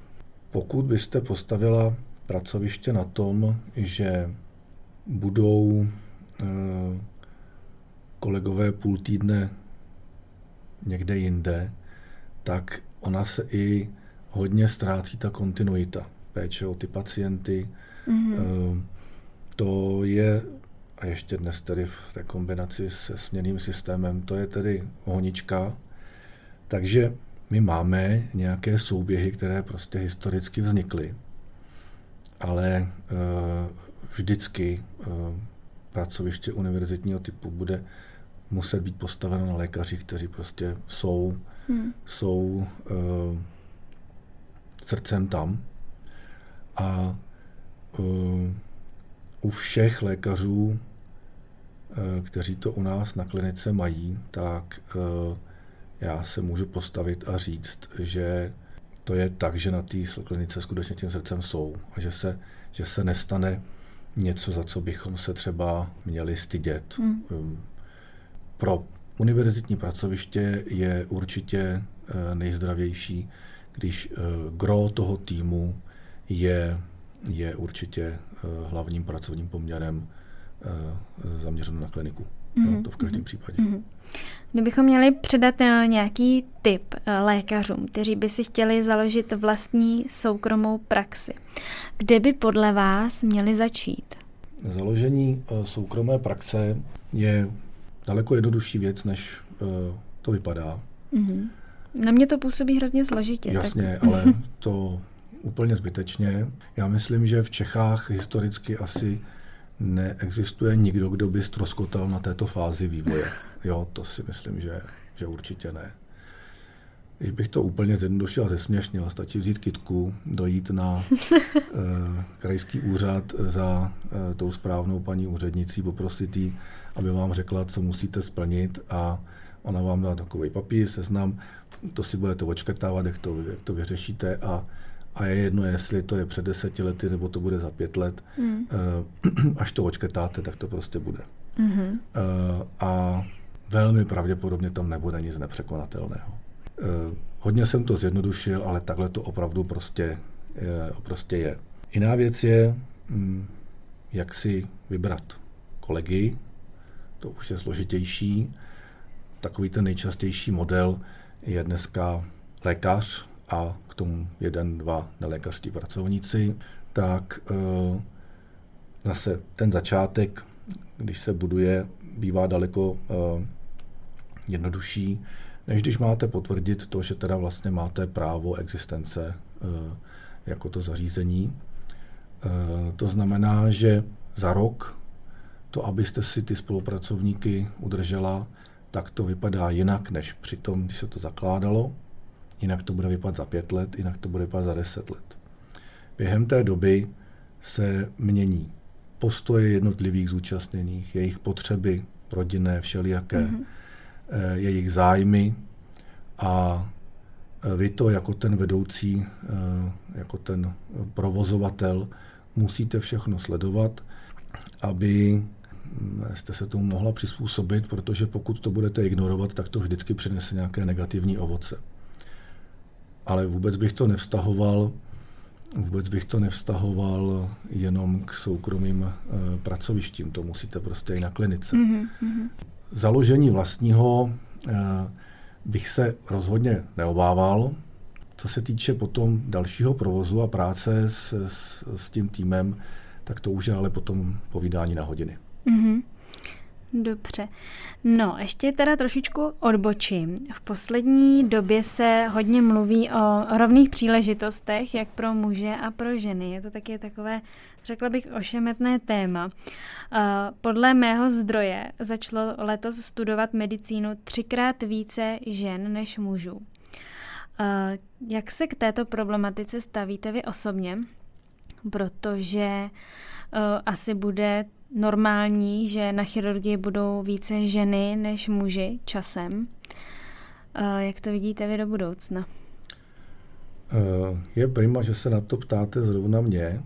Pokud byste postavila pracoviště na tom, že budou e, kolegové půl týdne někde jinde, tak ona se i hodně ztrácí ta kontinuita péče o ty pacienty. Mm-hmm. E, to je... A ještě dnes tedy v té kombinaci se směnným systémem, to je tedy honička. Takže my máme nějaké souběhy, které prostě historicky vznikly, ale e, vždycky e, pracoviště univerzitního typu bude muset být postaveno na lékaři, kteří prostě jsou, hmm. jsou uh, srdcem tam. A uh, u všech lékařů, uh, kteří to u nás na klinice mají, tak uh, já se můžu postavit a říct, že to je tak, že na té klinice skutečně tím srdcem jsou a že se, že se nestane něco, za co bychom se třeba měli stydět. Hmm. Um, Pro univerzitní pracoviště je určitě nejzdravější, když gro toho týmu je, je určitě hlavním pracovním poměrem zaměřeno na kliniku. Mm-hmm. No, to v každém mm-hmm. případě. Mm-hmm. Kdybychom měli předat nějaký tip lékařům, kteří by si chtěli založit vlastní soukromou praxi, kde by podle vás měli začít? Založení soukromé praxe je daleko jednodušší věc, než uh, to vypadá. Mm-hmm. Na mě to působí hrozně složitě. Jasně, tak. Ale to úplně zbytečně. Já myslím, že v Čechách historicky asi neexistuje nikdo, kdo by ztroskotal na této fázi vývoje. Jo, to si myslím, že, že určitě ne. Když bych to úplně zjednodušil a zesměšnil, stačí vzít kytku, dojít na uh, krajský úřad za uh, tou správnou paní úřednicí, poprosit jí, aby vám řekla, co musíte splnit, a ona vám dá takový papír, seznam, to si budete odškrtávat, jak to, jak to vyřešíte, a, a je jedno, jestli to je před deseti lety, nebo to bude za pět let. Mm. Uh, až to odškrtáte, tak to prostě bude. Mm-hmm. Uh, a velmi pravděpodobně tam nebude nic nepřekonatelného. Hodně jsem to zjednodušil, ale takhle to opravdu prostě je, prostě je. Jiná věc je, jak si vybrat kolegy, to už je složitější. Takový ten nejčastější model je dneska lékař a k tomu jeden, dva nelékařští pracovníci. Tak zase ten začátek, když se buduje, bývá daleko jednodušší, než když máte potvrdit to, že teda vlastně máte právo existence jako to zařízení. To znamená, že za rok to, abyste si ty spolupracovníky udržela, tak to vypadá jinak, než při tom, když se to zakládalo. Jinak to bude vypadat za pět let, jinak to bude vypadat za deset let. Během té doby se mění postoje jednotlivých zúčastněných, jejich potřeby rodinné, všelijaké, mm-hmm. jejich zájmy, a vy to jako ten vedoucí, jako ten provozovatel musíte všechno sledovat, aby jste se tomu mohla přizpůsobit, protože pokud to budete ignorovat, tak to vždycky přinese nějaké negativní ovoce. Ale vůbec bych to nevztahoval, vůbec bych to nevztahoval jenom k soukromým pracovištím, to musíte prostě i na klinice. Mm-hmm. Založení vlastního bych se rozhodně neobával. Co se týče potom dalšího provozu a práce s, s, s tím týmem, tak to už je ale potom povídání na hodiny. Mm-hmm. Dobře. No, ještě teda trošičku odbočím. V poslední době se hodně mluví o rovných příležitostech, jak pro muže a pro ženy. Je to taky takové, řekla bych, ošemetné téma. Podle mého zdroje začalo letos studovat medicínu třikrát více žen než mužů. Jak se k této problematice stavíte vy osobně? Protože asi bude normální, že na chirurgii budou více ženy než muži časem. Jak to vidíte vy do budoucna? Je prima, že se na to ptáte zrovna mě,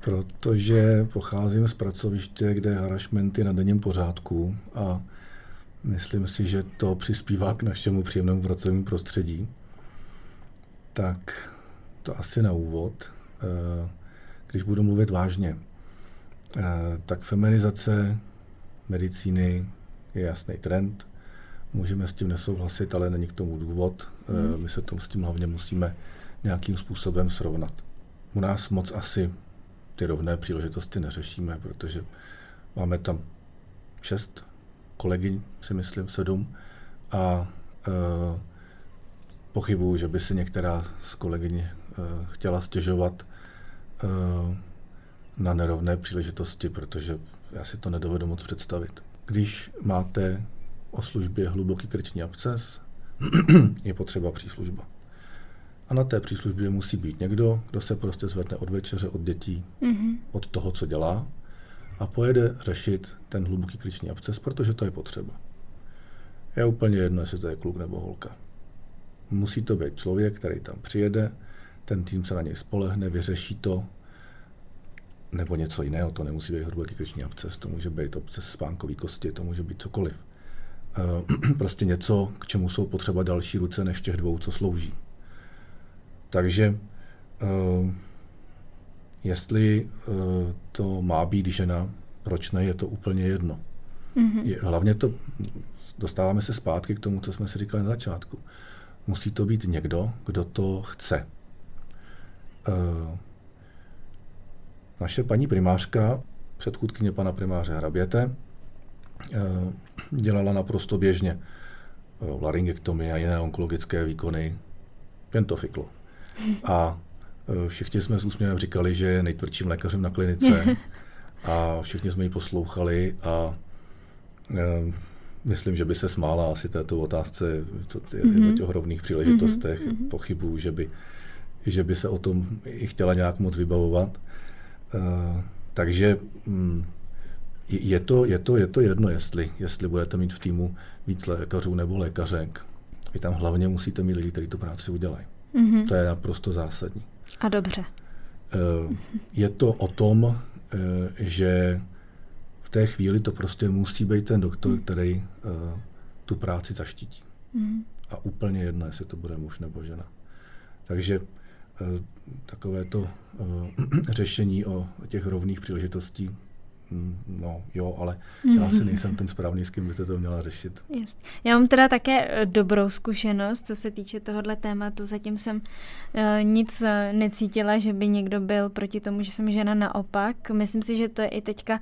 protože pocházím z pracoviště, kde harašment je na denním pořádku, a myslím si, že to přispívá k našemu příjemnému pracovnímu prostředí. Tak to asi na úvod, když budu mluvit vážně. Tak feminizace medicíny je jasný trend. Můžeme s tím nesouhlasit, ale není k tomu důvod. Hmm. My se tomu s tím hlavně musíme nějakým způsobem srovnat. U nás moc asi ty rovné příležitosti neřešíme, protože máme tam šest kolegyň, si myslím, sedm, a e, pochybuju, že by si některá z kolegyň e, chtěla stěžovat e, na nerovné příležitosti, protože já si to nedovedu moc představit. Když máte o službě hluboký krční absces, je potřeba příslužba. A na té příslužbě musí být někdo, kdo se prostě zvedne od večeře, od dětí, mm-hmm. od toho, co dělá, a pojede řešit ten hluboký krční absces, protože to je potřeba. Je úplně jedno, jestli to je kluk nebo holka. Musí to být člověk, který tam přijede, ten tým se na něj spolehne, vyřeší to, nebo něco jiného, to nemusí být hluboký krční absces, to může být absces spánkové kosti, to může být cokoliv. Prostě něco, k čemu jsou potřeba další ruce než těch dvou, co slouží. Takže uh, jestli uh, to má být žena, proč ne, je to úplně jedno. Mm-hmm. Je, hlavně to, dostáváme se zpátky k tomu, co jsme si říkali na začátku. Musí to být někdo, kdo to chce. Uh, naše paní primářka, předchůdkyně pana primáře Hraběte, uh, dělala naprosto běžně uh, laryngektomii a jiné onkologické výkony, jen to fiklo. A všichni jsme s úsměvem říkali, že je nejtvrdším lékařem na klinice a všichni jsme ji poslouchali a e, myslím, že by se smála asi této otázce co ty, mm-hmm. o těch rovných příležitostech. Mm-hmm. Pochybuju, že by, že by se o tom i chtěla nějak moc vybavovat. E, takže mm, je, to, je, to, je to jedno, jestli, jestli budete mít v týmu víc lékařů nebo lékařek. Vy tam hlavně musíte mít lidi, kteří tu práci udělají. Mm-hmm. To je naprosto zásadní. A dobře. Je to o tom, že v té chvíli to prostě musí být ten doktor, který tu práci zaštítí. Mm-hmm. A úplně jedno, jestli to bude muž nebo žena. Takže takové to řešení o těch rovných příležitostí, no jo, ale já si nejsem ten správný, s kým byste to měla řešit. Yes. Já mám teda také dobrou zkušenost, co se týče tohohle tématu. Zatím jsem uh, nic necítila, že by někdo byl proti tomu, že jsem žena, naopak. Myslím si, že to je i teďka,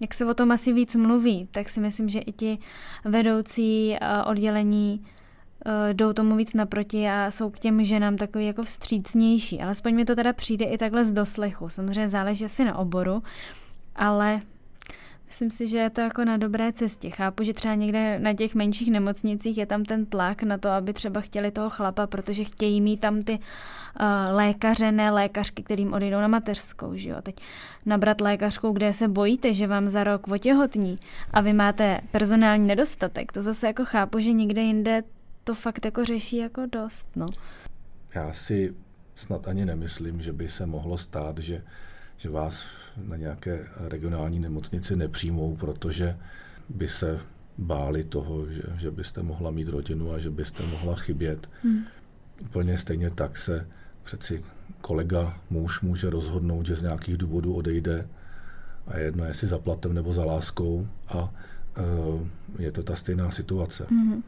jak se o tom asi víc mluví, tak si myslím, že i ti vedoucí uh, oddělení uh, jdou tomu víc naproti a jsou k těm ženám takový jako vstřícnější. Alespoň mi to teda přijde i takhle z doslechu. Samozřejmě záleží asi na oboru, ale myslím si, že je to jako na dobré cestě. Chápu, že třeba někde na těch menších nemocnicích je tam ten tlak na to, aby třeba chtěli toho chlapa, protože chtějí mít tam ty uh, lékaře, ne lékařky, kterým odejdou na mateřskou. Že jo? Teď nabrat lékařku, kde se bojíte, že vám za rok otěhotní a vy máte personální nedostatek, to zase jako chápu, že někde jinde to fakt jako řeší jako dost. No. Já si snad ani nemyslím, že by se mohlo stát, že že vás na nějaké regionální nemocnici nepřijmou, protože by se báli toho, že, že byste mohla mít rodinu a že byste mohla chybět. Hmm. Úplně stejně tak se přeci kolega, muž může rozhodnout, že z nějakých důvodů odejde a jedno, jestli za platem nebo za láskou a e, je to ta stejná situace. Hmm.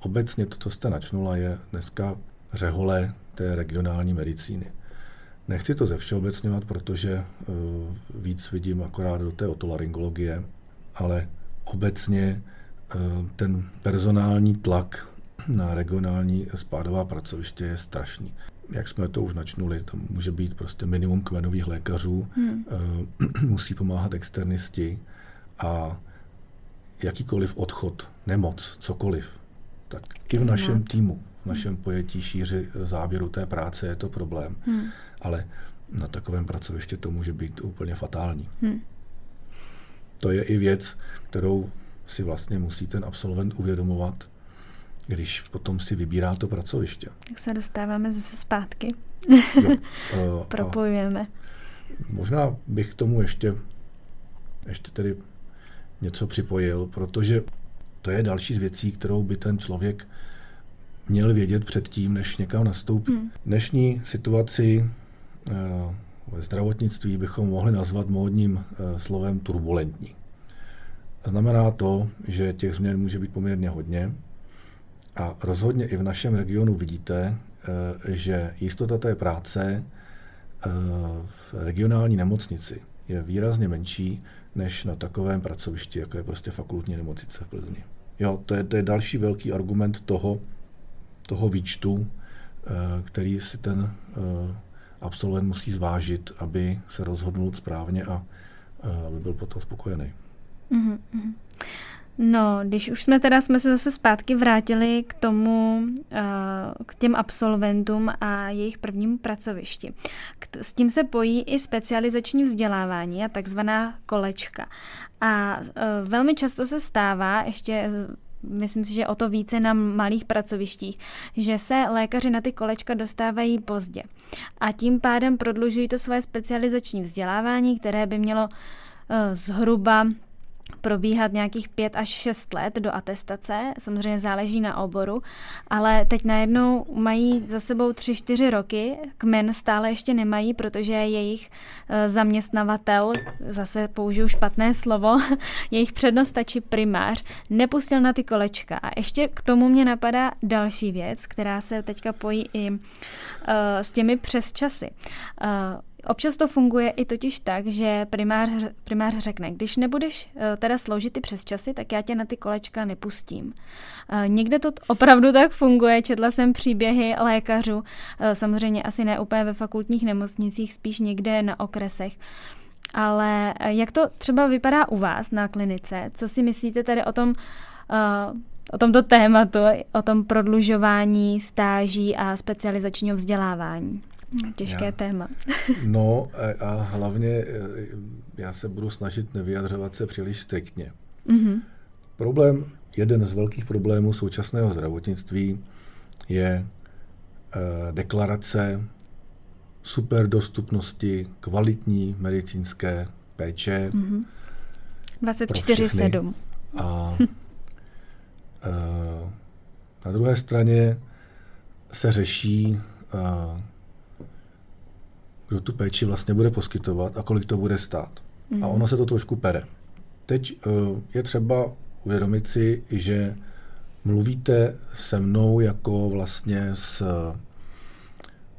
Obecně to, co jste načnula, je dneska řehole té regionální medicíny. Nechci to zevšeobecňovat, protože uh, víc vidím akorát do té otolaryngologie, ale obecně uh, ten personální tlak na regionální spádová pracoviště je strašný. Jak jsme to už načnuli, tam může být prostě minimum kmenových lékařů, hmm. uh, musí pomáhat externisti a jakýkoliv odchod, nemoc, cokoliv, tak i v našem týmu, v našem pojetí šíři záběru té práce je to problém. Hmm. Ale na takovém pracovišti to může být úplně fatální. Hmm. To je i věc, kterou si vlastně musí ten absolvent uvědomovat, když potom si vybírá to pracoviště. Tak se dostáváme zase zpátky. Jo, a, propojujeme. A možná bych k tomu ještě, ještě tedy něco připojil, protože to je další z věcí, kterou by ten člověk měl vědět předtím, než někam nastoupí. Hmm. Dnešní situaci ve zdravotnictví bychom mohli nazvat módním slovem turbulentní. Znamená to, že těch změn může být poměrně hodně a rozhodně i v našem regionu vidíte, že jistota té práce v regionální nemocnici je výrazně menší než na takovém pracovišti, jako je prostě Fakultní nemocnice v Plzni. Jo, to je, to je další velký argument toho, toho výčtu, který si ten absolvent musí zvážit, aby se rozhodnul správně a aby byl potom spokojený. Mm-hmm. No, když už jsme teda jsme se zase zpátky vrátili k tomu, k těm absolventům a jejich prvnímu pracovišti. S tím se pojí i specializační vzdělávání a takzvaná kolečka. A velmi často se stává, ještě myslím si, že o to více na malých pracovištích, že se lékaři na ty kolečka dostávají pozdě. A tím pádem prodlužují to svoje specializační vzdělávání, které by mělo zhruba probíhat nějakých pět až šest let do atestace, samozřejmě záleží na oboru, ale teď najednou mají za sebou tři, čtyři roky, kmen stále ještě nemají, protože jejich zaměstnavatel, zase použiju špatné slovo, jejich přednostači primář, nepustil na ty kolečka. A ještě k tomu mě napadá další věc, která se teďka pojí i uh, s těmi přesčasy. Uh, Občas to funguje i totiž tak, že primář, primář řekne, když nebudeš teda sloužit ty přesčasy, tak já tě na ty kolečka nepustím. Někde to opravdu tak funguje, četla jsem příběhy lékařů, samozřejmě asi ne úplně ve fakultních nemocnicích, spíš někde na okresech. Ale jak to třeba vypadá u vás na klinice? Co si myslíte tady o tom, o tomto tématu, o tom prodlužování stáží a specializačního vzdělávání? Těžké já. téma. No a, a hlavně já se budu snažit nevyjadřovat se příliš striktně. Mm-hmm. Problém, jeden z velkých problémů současného zdravotnictví je e, deklarace superdostupnosti kvalitní medicínské péče. Mm-hmm. dvacet čtyři sedm. A e, na druhé straně se řeší e, kdo tu péči vlastně bude poskytovat a kolik to bude stát. Mm. A ono se to trošku pere. Teď je třeba uvědomit si, že mluvíte se mnou jako vlastně s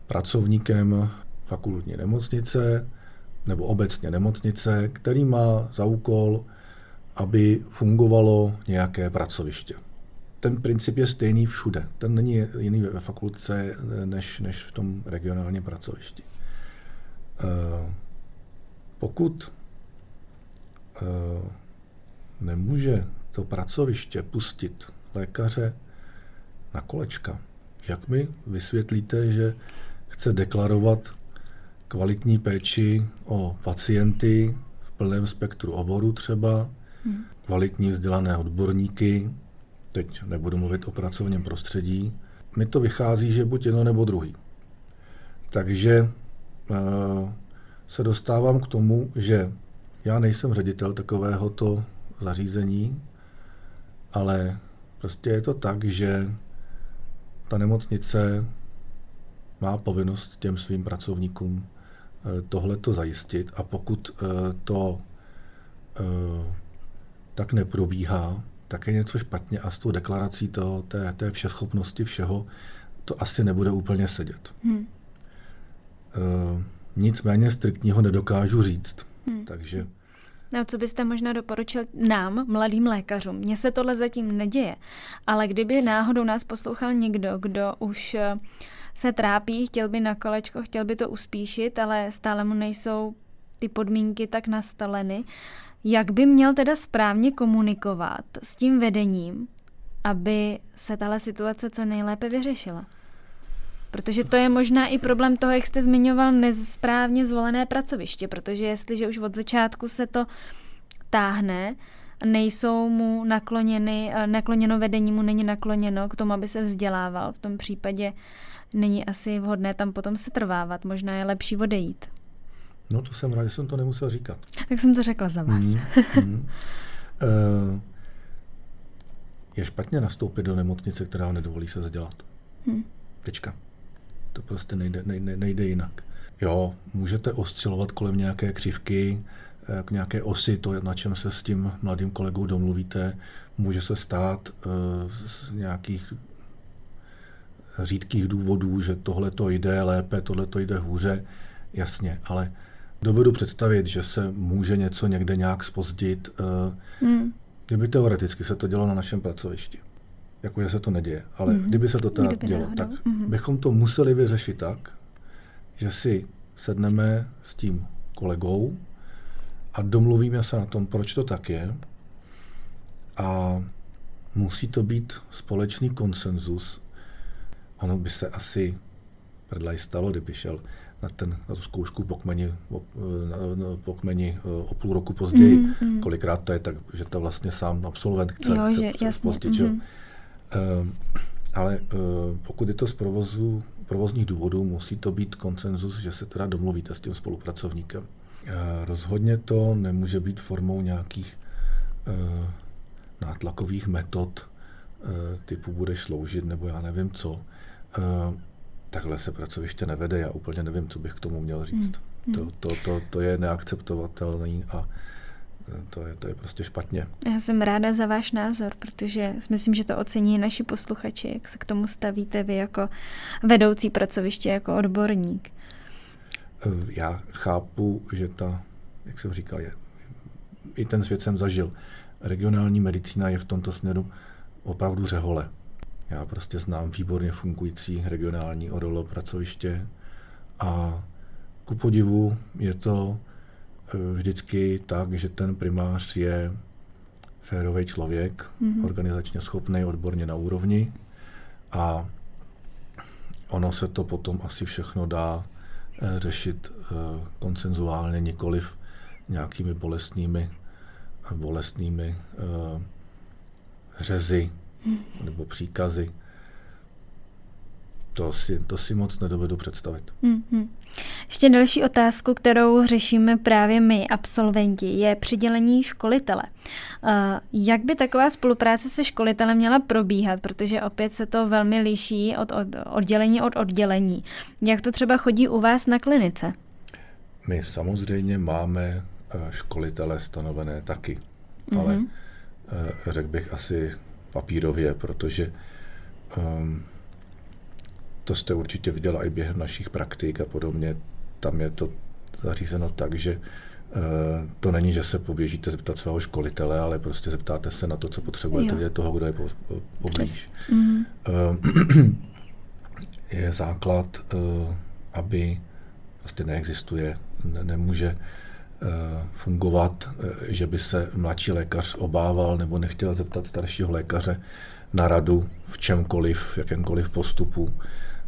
pracovníkem fakultní nemocnice nebo obecně nemocnice, který má za úkol, aby fungovalo nějaké pracoviště. Ten princip je stejný všude. Ten není jiný ve fakultce než, než v tom regionálním pracovišti. Uh, pokud uh, nemůže to pracoviště pustit lékaře na kolečka, jak mi vysvětlíte, že chce deklarovat kvalitní péči o pacienty v plném spektru oboru třeba, hmm. kvalitní vzdělané odborníky, teď nebudu mluvit o pracovním prostředí, mi to vychází, že buď jedno nebo druhý. Takže se dostávám k tomu, že já nejsem ředitel takovéhoto zařízení, ale prostě je to tak, že ta nemocnice má povinnost těm svým pracovníkům tohleto zajistit a pokud to tak neprobíhá, tak je něco špatně a s tou deklarací toho, té, té všeschopnosti všeho to asi nebude úplně sedět. Hmm. Uh, nicméně striktního nedokážu říct. Hmm. Takže... No, co byste možná doporučil nám, mladým lékařům? Mně se tohle zatím neděje, ale kdyby náhodou nás poslouchal někdo, kdo už se trápí, chtěl by na kolečko, chtěl by to uspíšit, ale stále mu nejsou ty podmínky tak nastaveny, jak by měl teda správně komunikovat s tím vedením, aby se tahle situace co nejlépe vyřešila? Protože to je možná i problém toho, jak jste zmiňoval, nesprávně zvolené pracoviště, protože jestliže už od začátku se to táhne, nejsou mu nakloněny, nakloněno vedení mu není nakloněno k tomu, aby se vzdělával. V tom případě není asi vhodné tam potom se trvávat, možná je lepší odejít. No to jsem rád, že jsem to nemusel říkat. Tak jsem to řekla za vás. Mm, mm. Uh, je špatně nastoupit do nemocnice, která nedovolí se vzdělat. Hmm. Tečka. To prostě nejde, nejde, nejde jinak. Jo, můžete oscilovat kolem nějaké křivky, k nějaké osy, to, na čem se s tím mladým kolegou domluvíte. Může se stát z nějakých řídkých důvodů, že tohle to jde lépe, tohle to jde hůře. Jasně, ale dovedu představit, že se může něco někde nějak zpozdit. Hmm. Kdyby teoreticky se to dělo na našem pracovišti. Jakože se to neděje, ale mm-hmm. kdyby se to teda dělo, náhodou. tak mm-hmm. bychom to museli vyřešit tak, že si sedneme s tím kolegou a domluvíme se na tom, proč to tak je a musí to být společný konsenzus. Ono by se asi prdlaj stalo, kdyby šel na, ten, na tu zkoušku po kmeni, po kmeni o půl roku později. Mm-hmm. Kolikrát to je tak, že to vlastně sám absolvent chce, jo, chce že, později. Mm-hmm. Um, ale um, pokud je to z provozu, provozních důvodů, musí to být konsenzus, že se teda domluvíte s tím spolupracovníkem. Uh, rozhodně to nemůže být formou nějakých uh, nátlakových metod uh, typu budeš sloužit nebo já nevím co. Uh, takhle se pracoviště nevede, já úplně nevím, co bych k tomu měl říct. Hmm. To, to, to, to je neakceptovatelný a to je, to je prostě špatně. Já jsem ráda za váš názor, protože myslím, že to ocení naši posluchači, jak se k tomu stavíte vy jako vedoucí pracoviště, jako odborník. Já chápu, že ta, jak jsem říkal, je, i ten svět jsem zažil. Regionální medicína je v tomto směru opravdu řehole. Já prostě znám výborně fungující regionální O R L pracoviště a ku podivu je to vždycky tak, že ten primář je férový člověk, mm-hmm. organizačně schopný, odborně na úrovni a ono se to potom asi všechno dá řešit konsenzuálně, nikoliv nějakými bolestnými, bolestnými řezy nebo příkazy. To si, to si moc nedovedu představit. Mm-hmm. Ještě další otázku, kterou řešíme právě my, absolventi, je přidělení školitele. Uh, jak by taková spolupráce se školitelem měla probíhat? Protože opět se to velmi liší od, od oddělení od oddělení. Jak to třeba chodí u vás na klinice? My samozřejmě máme školitele stanovené taky. Mm-hmm. Ale uh, řekl bych asi papírově, protože um, to jste určitě viděla i během našich praktik a podobně. Tam je to zařízeno tak, že e, to není, že se poběžíte zeptat svého školitele, ale prostě zeptáte se na to, co potřebujete, jo. Je toho, kdo je po, po, poblíž. Mm-hmm. E, je základ, e, aby prostě neexistuje, ne, nemůže e, fungovat, e, že by se mladší lékař obával nebo nechtěl zeptat staršího lékaře na radu v čemkoliv, v jakémkoliv postupu.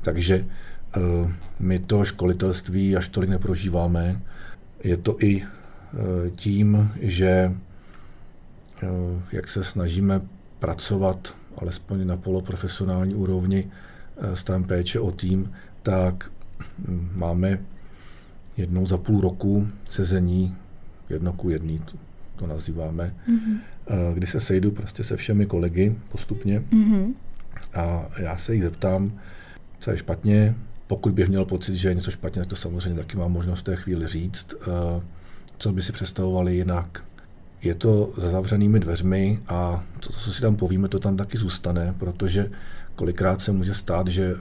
Takže uh, my to školitelství až tolik neprožíváme. Je to i uh, tím, že uh, jak se snažíme pracovat, alespoň na poloprofesionální úrovni, uh, s tím péče o tým, tak um, máme jednou za půl roku sezení jedno ku jedný, to, to nazýváme, mm-hmm. uh, kdy se sejdu prostě se všemi kolegy postupně mm-hmm. a já se jich zeptám, co je špatně. Pokud bych měl pocit, že je něco špatně, tak to samozřejmě taky mám možnost v té chvíli říct, co by si představovali jinak. Je to za zavřenými dveřmi a to, co si tam povíme, to tam taky zůstane, protože kolikrát se může stát, že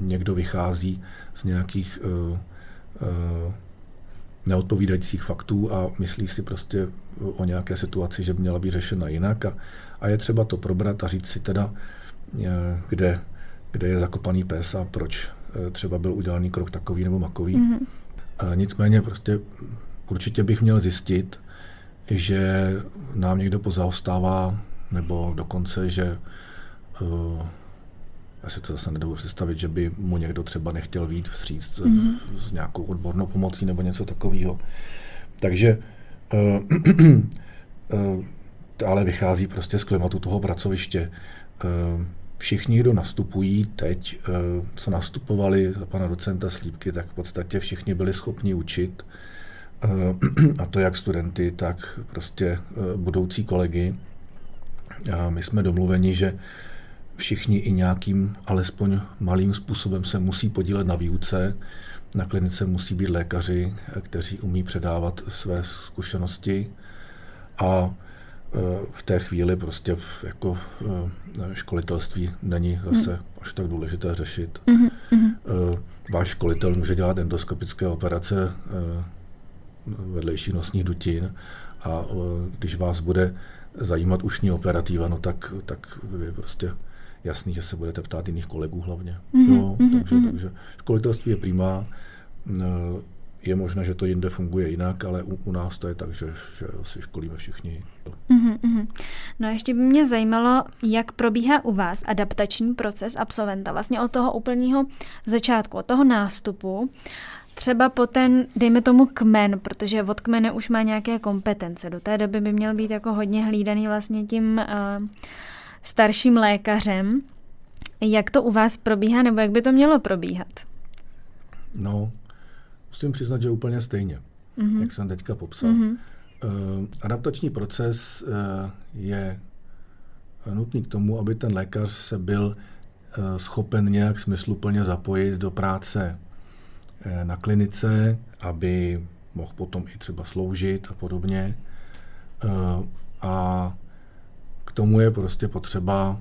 někdo vychází z nějakých neodpovídajících faktů a myslí si prostě o nějaké situaci, že by měla být řešena jinak a, a je třeba to probrat a říct si teda, kde kde je zakopaný pes a proč třeba byl udělaný krok takový nebo makový. Mm-hmm. Nicméně prostě určitě bych měl zjistit, že nám někdo pozaostává, nebo dokonce, že uh, já si to zase nedovedu představit, že by mu někdo třeba nechtěl vyjít vstříc mm-hmm. s nějakou odbornou pomocí nebo něco takového. Takže uh, uh, ale vychází prostě z klimatu toho pracoviště. Uh, Všichni, kdo nastupují teď, co nastupovali za pana docenta Slípky, tak v podstatě všichni byli schopni učit, a to jak studenty, tak prostě budoucí kolegy. A my jsme domluveni, že všichni i nějakým alespoň malým způsobem se musí podílet na výuce. Na klinice musí být lékaři, kteří umí předávat své zkušenosti a v té chvíli prostě jako školitelství není zase mm. až tak důležité řešit. Mm-hmm. Váš školitel může dělat endoskopické operace vedlejších nosních dutin a když vás bude zajímat ušní operativa, no tak, tak je prostě jasný, že se budete ptát jiných kolegů hlavně. Mm-hmm. Jo, takže, mm-hmm. takže školitelství je prima. Je možné, že to jinde funguje jinak, ale u, u nás to je tak, že, že si školíme všichni. Mm-hmm. Mm-hmm. No ještě by mě zajímalo, jak probíhá u vás adaptační proces absolventa, vlastně od toho úplného začátku, od toho nástupu, třeba po ten, dejme tomu kmen, protože od kmene už má nějaké kompetence. Do té doby by měl být jako hodně hlídaný vlastně tím uh, starším lékařem. Jak to u vás probíhá, nebo jak by to mělo probíhat? No, musím přiznat, že úplně stejně, mm-hmm. jak jsem teďka popsal. Mm-hmm. Uh, adaptační proces uh, je nutný k tomu, aby ten lékař se byl uh, schopen nějak smysluplně zapojit do práce uh, na klinice, aby mohl potom i třeba sloužit a podobně. Uh, a k tomu je prostě potřeba,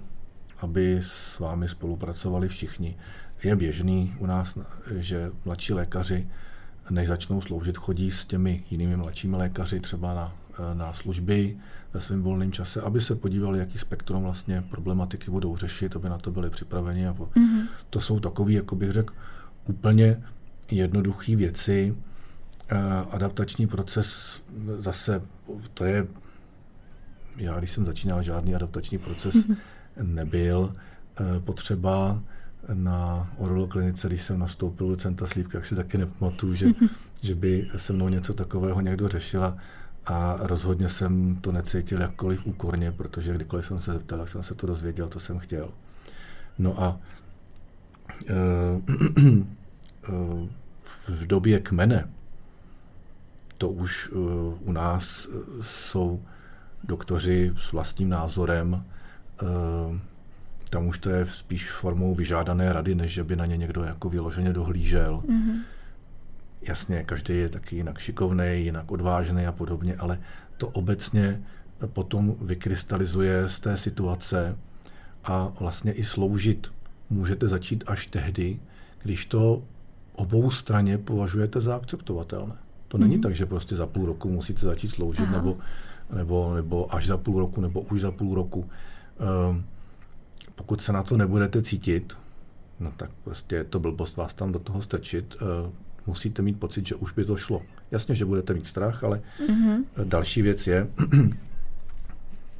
aby s vámi spolupracovali všichni. Je běžný u nás, že mladší lékaři, než začnou sloužit, chodí s těmi jinými mladšími lékaři třeba na, na služby ve svém volném čase, aby se podívali, jaký spektrum vlastně problematiky budou řešit, aby na to byli připraveni. A po... mm-hmm. To jsou takové, jako bych řekl, úplně jednoduché věci. Adaptační proces zase, to je, já když jsem začínal, žádný adaptační proces mm-hmm. nebyl potřeba. Na O R L klinice, když jsem nastoupil docenta Slípka, jak si taky nepamatuju, že, že by se mnou něco takového někdo řešila a rozhodně jsem to necítil jakkoliv úkorně, protože kdykoliv jsem se zeptal, jak jsem se to dozvěděl, to jsem chtěl. No a uh, uh, v době kmene to už uh, u nás jsou doktoři s vlastním názorem, uh, tam už to je spíš formou vyžádané rady, než že by na ně někdo jako vyloženě dohlížel. Mm-hmm. Jasně, každý je taky jinak šikovnej, jinak odvážný a podobně, ale to obecně potom vykrystalizuje z té situace a vlastně i sloužit můžete začít až tehdy, když to obou straně považujete za akceptovatelné. To mm-hmm. není tak, že prostě za půl roku musíte začít sloužit, nebo, nebo, nebo až za půl roku, nebo už za půl roku. Um, Pokud se na to nebudete cítit, no tak prostě je to blbost vás tam do toho strčit. Musíte mít pocit, že už by to šlo. Jasně, že budete mít strach, ale mm-hmm. další věc je,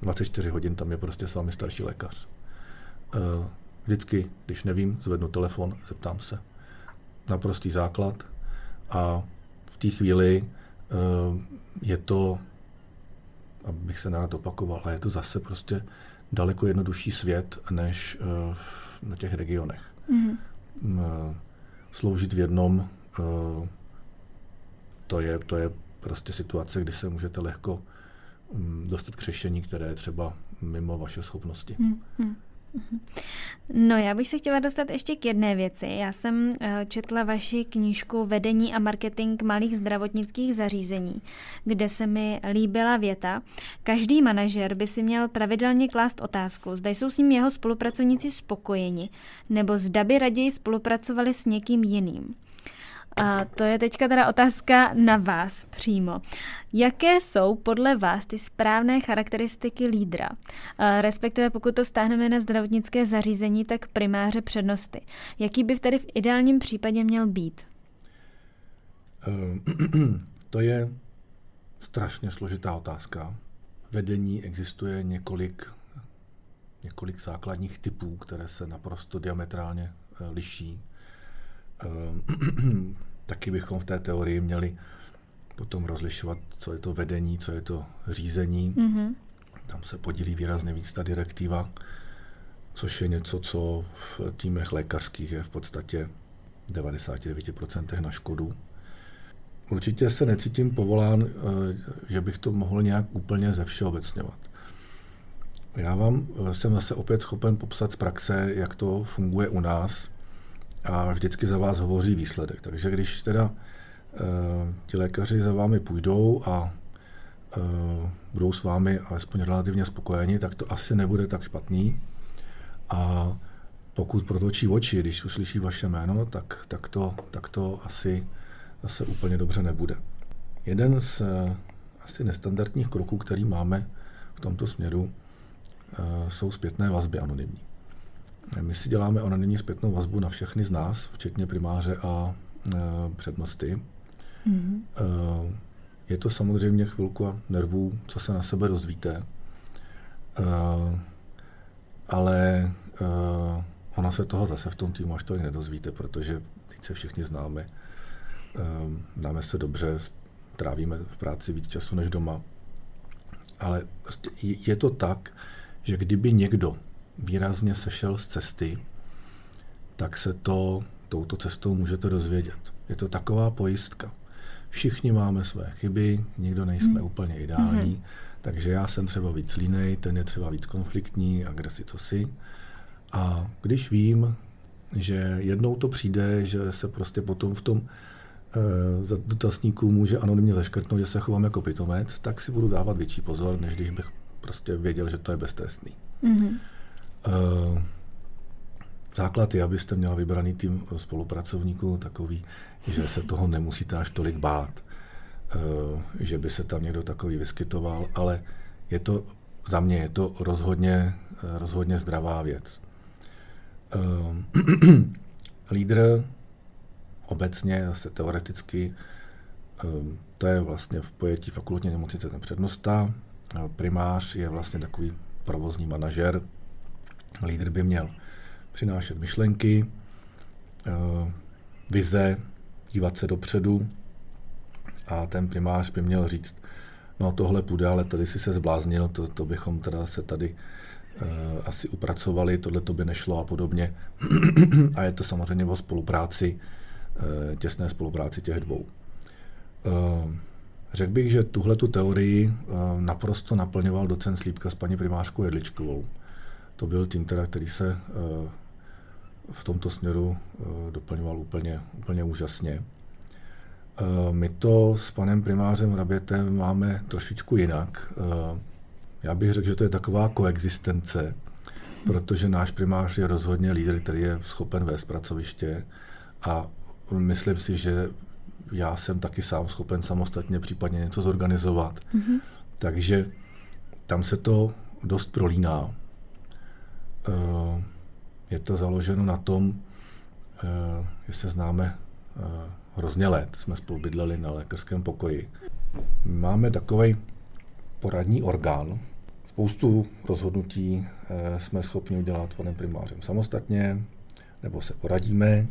dvacet čtyři hodin tam je prostě s vámi starší lékař. Vždycky, když nevím, zvednu telefon, zeptám se. Naprostý základ. A v té chvíli je to, abych se nerad opakoval, ale je to zase prostě daleko jednodušší svět, než uh, na těch regionech. Mm-hmm. Uh, sloužit v jednom, uh, to je, to je prostě situace, kdy se můžete lehko um, dostat k řešení, které je třeba mimo vaše schopnosti. Mm-hmm. No, já bych se chtěla dostat ještě k jedné věci. Já jsem četla vaši knížku Vedení a marketing malých zdravotnických zařízení, kde se mi líbila věta: každý manažer by si měl pravidelně klást otázku, zda jsou s ním jeho spolupracovníci spokojeni, nebo zda by raději spolupracovali s někým jiným. A to je teďka teda otázka na vás přímo. Jaké jsou podle vás ty správné charakteristiky lídra? Respektive pokud to stáhneme na zdravotnické zařízení, tak primáře přednosti. Jaký by tedy v ideálním případě měl být? To je strašně složitá otázka. Vedení existuje několik, několik základních typů, které se naprosto diametrálně liší. Taky bychom v té teorii měli potom rozlišovat, co je to vedení, co je to řízení. Mm-hmm. Tam se podílí výrazně víc ta direktiva, což je něco, co v týmech lékařských je v podstatě v devadesát devět procent na škodu. Určitě se necítím povolán, že bych to mohl nějak úplně zevšeobecňovat. Já vám jsem zase opět schopen popsat z praxe, jak to funguje u nás, a vždycky za vás hovoří výsledek. Takže když teda e, ti lékaři za vámi půjdou a e, budou s vámi alespoň relativně spokojeni, tak to asi nebude tak špatný. A pokud protočí oči, když uslyší vaše jméno, tak, tak, to, tak to asi zase úplně dobře nebude. Jeden z e, asi nestandardních kroků, který máme v tomto směru, e, jsou zpětné vazby anonymní. My si děláme anonymní zpětnou vazbu na všechny z nás, včetně primáře a e, přednosti. Mm-hmm. E, je to samozřejmě chvilku nervů, co se na sebe dozvíte, uh, ale uh, ona se toho zase v tom týmu až to i nedozvíte, protože teď se všichni známe, uh, známe se dobře, trávíme v práci víc času než doma, ale je to tak, že kdyby někdo výrazně sešel z cesty, tak se to touto cestou můžete dozvědět. Je to taková pojistka. Všichni máme své chyby, nikdo nejsme hmm. úplně ideální, hmm. takže já jsem třeba víc línej, ten je třeba víc konfliktní a kde si co si. A když vím, že jednou to přijde, že se prostě potom v tom e, dotazníku může anonymně zaškrtnout, že se chovám jako pitomec, tak si budu dávat větší pozor, než když bych prostě věděl, že to je beztrestný. Hmm. E, Základ je, abyste měla vybraný tým spolupracovníků takový, že se toho nemusíte až tolik bát, že by se tam někdo takový vyskytoval, ale je to, za mě je to rozhodně, rozhodně zdravá věc. Lídr obecně, zase teoreticky, to je vlastně v pojetí fakultní nemocnice ten přednosta, primář je vlastně takový provozní manažer, lídr by měl přinášet myšlenky, vize, dívat se dopředu a ten primář by měl říct, no tohle půjde, ale tady si se zbláznil, to, to bychom teda se tady uh, asi upracovali, tohle to by nešlo a podobně. A je to samozřejmě o spolupráci, uh, těsné spolupráci těch dvou. Uh, řekl bych, že tuhletu teorii uh, naprosto naplňoval docent Slípka s paní primářkou Jedličkovou. To byl tým, teda, který se uh, v tomto směru uh, doplňoval úplně, úplně úžasně. Uh, my to s panem primářem Hrabětem máme trošičku jinak. Uh, já bych řekl, že to je taková koexistence, protože náš primář je rozhodně lídr, který je schopen vést pracoviště a myslím si, že já jsem taky sám schopen samostatně případně něco zorganizovat. Mm-hmm. Takže tam se to dost prolíná. Je to založeno na tom, že se známe hrozně let, jsme spolu bydleli na lékařském pokoji. Máme takový poradní orgán, spoustu rozhodnutí jsme schopni udělat panem primářem samostatně, nebo se poradíme,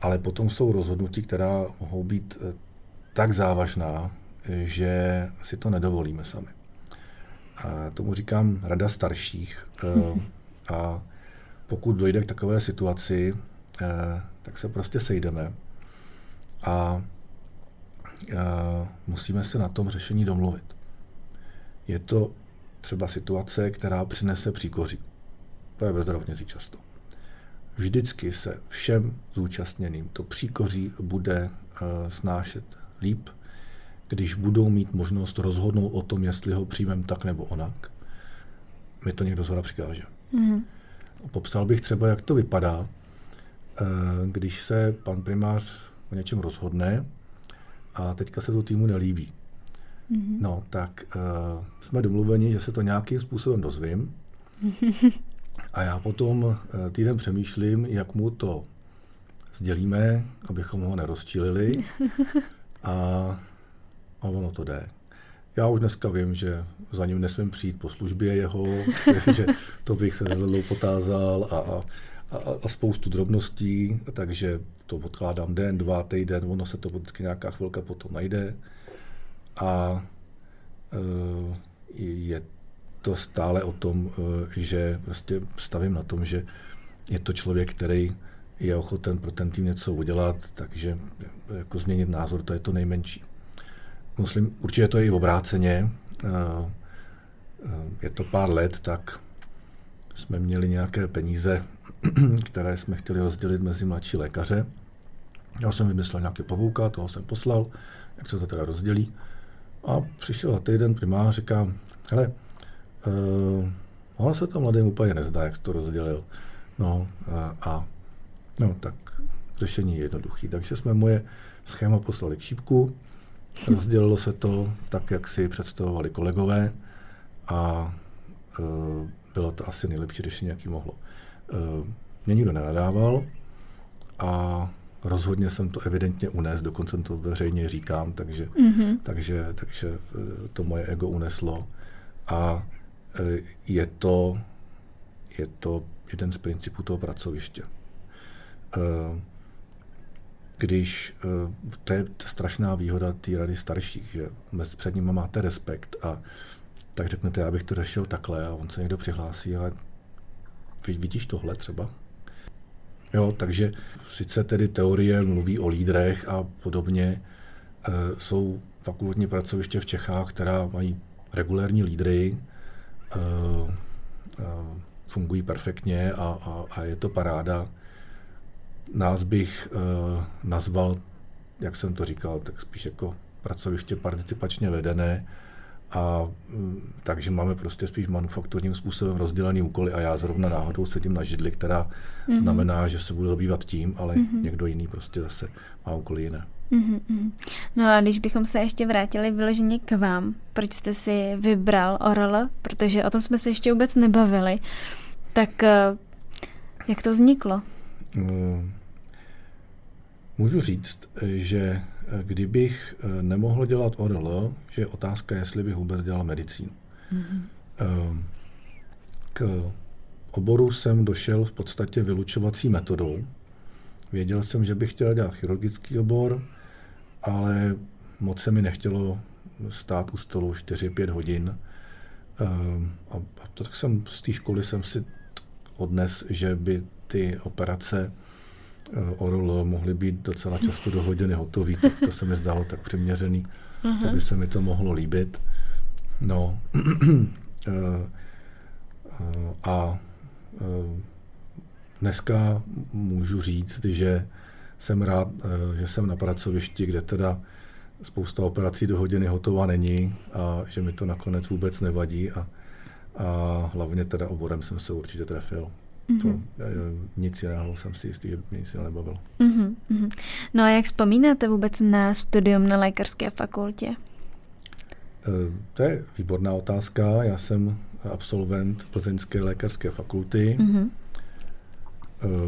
ale potom jsou rozhodnutí, která mohou být tak závažná, že si to nedovolíme sami. A tomu říkám rada starších. A pokud dojde k takové situaci, eh, tak se prostě sejdeme a eh, musíme se na tom řešení domluvit. Je to třeba situace, která přinese příkoří. To je ve zdravotnictví často. Vždycky se všem zúčastněným to příkoří bude eh, snášet líp, když budou mít možnost rozhodnout o tom, jestli ho přijmem tak nebo onak. Mi to někdo zhora přikáže. Hmm. Popsal bych třeba, jak to vypadá, když se pan primář o něčem rozhodne a teďka se to týmu nelíbí. Hmm. No, tak uh, jsme domluveni, že se to nějakým způsobem dozvím a já potom týden přemýšlím, jak mu to sdělíme, abychom ho nerozčílili a, a ono to jde. Já už dneska vím, že za ním nesmím přijít po službě jeho, že to bych se zlou potázal a, a, a spoustu drobností, takže to odkládám den, dva, týden, ono se to vždycky nějaká chvilka potom najde a je to stále o tom, že prostě stavím na tom, že je to člověk, který je ochoten pro ten tým něco udělat, takže jako změnit názor, to je to nejmenší. Musím, určitě to je i obráceně. Je to pár let, tak jsme měli nějaké peníze, které jsme chtěli rozdělit mezi mladší lékaře. Já jsem vymyslel nějaký pavouka, toho jsem poslal, jak se to teda rozdělí. A přišel za týden primář a říká, hele, uh, ono se to mladým úplně nezdá, jak to rozdělil. No uh, a no, tak řešení je jednoduché. Takže jsme moje schéma poslali k šípku. Rozdělilo se to tak, jak si představovali kolegové a e, bylo to asi nejlepší řešení, jaký mohlo. E, mě nikdo nenadával a rozhodně jsem to evidentně unes, dokonce to veřejně říkám, takže, mm-hmm. takže, takže to moje ego uneslo a je to, je to jeden z principů toho pracoviště. Když, to je strašná výhoda té rady starších, že před nimi máte respekt a tak řeknete, já bych to řešil takhle a on se někdo přihlásí, ale vidíš tohle třeba? Jo, takže sice tedy teorie mluví o lídrech a podobně, jsou fakultní pracoviště v Čechách, která mají regulérní lídry, fungují perfektně a, a, a je to paráda. Nás bych nazval, jak jsem to říkal, tak spíš jako pracoviště participačně vedené, a takže máme prostě spíš manufakturním způsobem rozdělený úkoly a já zrovna náhodou sedím na židli, která mm-hmm. znamená, že se budu zabývat tím, ale mm-hmm. někdo jiný prostě zase má úkoly jiné. Mm-hmm. No a když bychom se ještě vrátili vyloženě k vám, proč jste si vybral O R L, protože o tom jsme se ještě vůbec nebavili, tak jak to vzniklo? Můžu říct, že kdybych nemohl dělat O R L, že je otázka, jestli bych vůbec dělal medicínu. Mm-hmm. K oboru jsem došel v podstatě vylučovací metodou. Věděl jsem, že bych chtěl dělat chirurgický obor, ale moc se mi nechtělo stát u stolu čtyři pět hodin. A to, tak jsem z té školy jsem si odnes, že by ty operace O R L mohly být docela často do hodiny hotový, tak to se mi zdálo tak přiměřený, uh-huh. že by se mi to mohlo líbit. No a dneska můžu říct, že jsem rád, že jsem na pracovišti, kde teda spousta operací do hodiny hotová není a že mi to nakonec vůbec nevadí a, a hlavně teda oborem jsem se určitě trefil. Mm-hmm. To, nic jiného jsem si jistý, že mě nic jiného nebavilo. Mm-hmm. No a jak vzpomínáte vůbec na studium na lékařské fakultě? To je výborná otázka. Já jsem absolvent Plzeňské lékařské fakulty. Mm-hmm.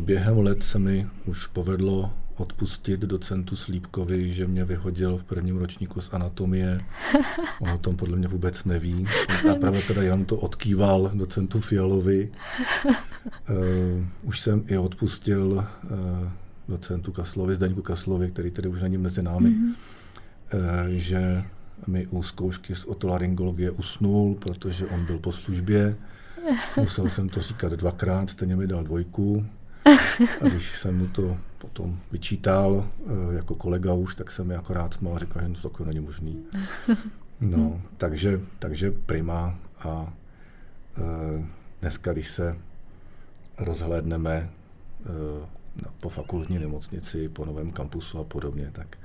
Během let se mi už povedlo odpustit docentu Slípkovi, že mě vyhodil v prvním ročníku z anatomie. On o tom podle mě vůbec neví. A právě teda jenom to odkýval docentu Fialovi. Uh, už jsem i odpustil uh, docentu Kaslovi, Zdeňku Kaslovi, který tedy už není mezi námi, mm-hmm. uh, že mi u zkoušky z otolaryngologie usnul, protože on byl po službě. Musel jsem to říkat dvakrát, stejně mi dal dvojku. A když jsem mu to potom vyčítal jako kolega už, tak jsem mi akorát smal a říkal, že to takový není možný. No, takže, takže prima a e, dneska, když se rozhlédneme e, po fakultní nemocnici, po novém kampusu a podobně, tak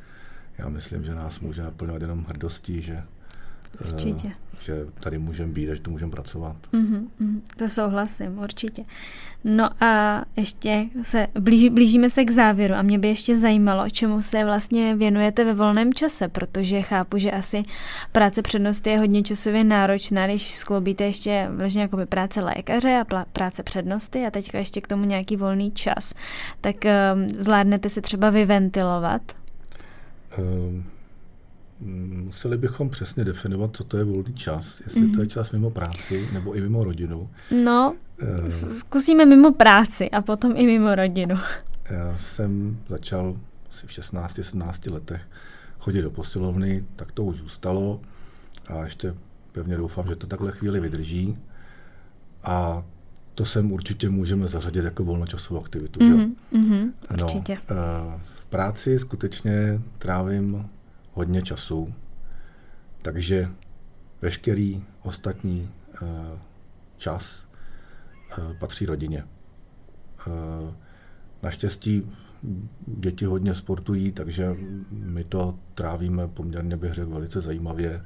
já myslím, že nás může naplňovat jenom hrdostí, že Určitě. Že tady můžeme být a že tu můžeme pracovat. Mm-hmm, mm, to souhlasím, určitě. No a ještě se blíží, blížíme se k závěru a mě by ještě zajímalo, čemu se vlastně věnujete ve volném čase, protože chápu, že asi práce přednosti je hodně časově náročná, když skloubíte ještě vlastně jakoby práce lékaře a pl- práce přednosti a teďka ještě k tomu nějaký volný čas. Tak um, zvládnete se třeba vyventilovat? Um. Museli bychom přesně definovat, co to je volný čas, jestli mm-hmm. to je čas mimo práci nebo i mimo rodinu. No, zkusíme mimo práci a potom i mimo rodinu. Já jsem začal asi v šestnácti sedmnácti letech chodit do posilovny, tak to už zůstalo a ještě pevně doufám, že to takhle chvíli vydrží. A to sem určitě můžeme zařadit jako volnočasovou aktivitu. Mm-hmm. Mm-hmm. No, určitě. V práci skutečně trávím hodně času, takže veškerý ostatní e, čas e, patří rodině. E, naštěstí děti hodně sportují, takže my to trávíme poměrně, bych řekl, velice zajímavě,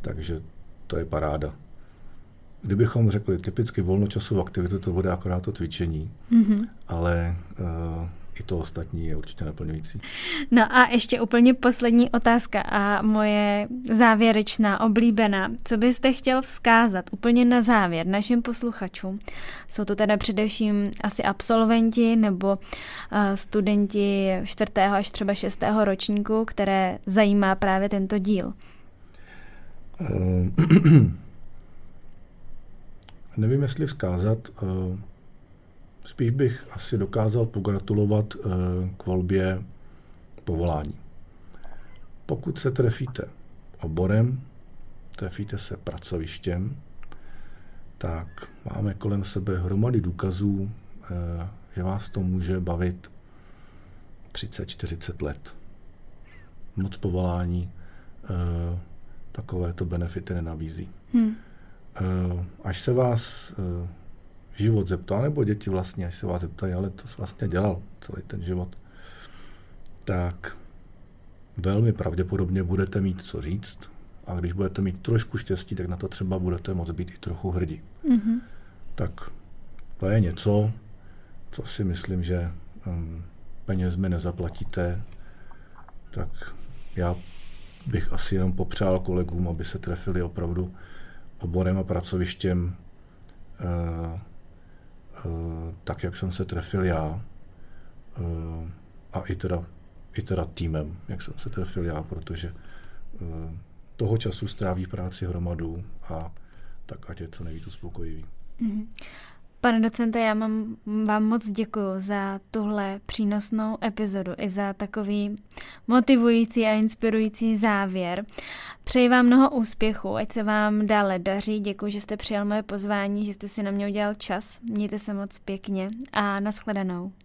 takže to je paráda. Kdybychom řekli typicky volnočasovou aktivitu, to bude akorát to cvičení, mm-hmm. ale e, i to ostatní je určitě naplňující. No a ještě úplně poslední otázka a moje závěrečná, oblíbená. Co byste chtěl vzkázat úplně na závěr našim posluchačům? Jsou to teda především asi absolventi nebo uh, studenti čtvrtého až třeba šestého ročníku, které zajímá právě tento díl. Nevím, jestli vzkázat. Spíš bych asi dokázal pogratulovat k volbě povolání. Pokud se trefíte oborem, trefíte se pracovištěm, tak máme kolem sebe hromady důkazů, že vás to může bavit třicet čtyřicet let. Moc povolání takovéto benefity nenabízí. Hmm. Až se vás život zeptá, nebo děti vlastně, až se vás zeptají, ale to jsi vlastně dělal celý ten život, tak velmi pravděpodobně budete mít co říct a když budete mít trošku štěstí, tak na to třeba budete moct být i trochu hrdí. Mm-hmm. Tak to je něco, co si myslím, že um, penězmi nezaplatíte, tak já bych asi jenom popřál kolegům, aby se trefili opravdu oborem a pracovištěm uh, uh, tak, jak jsem se trefil já uh, a i teda i teda týmem, jak jsem se trefil já, protože uh, toho času stráví práci hromadu a tak ať je co nejvíc uspokojivý. Mm-hmm. Pane docente, já mám, vám moc děkuju za tuhle přínosnou epizodu i za takový motivující a inspirující závěr. Přeji vám mnoho úspěchu, ať se vám dále daří. Děkuji, že jste přijal moje pozvání, že jste si na mě udělal čas. Mějte se moc pěkně a nashledanou.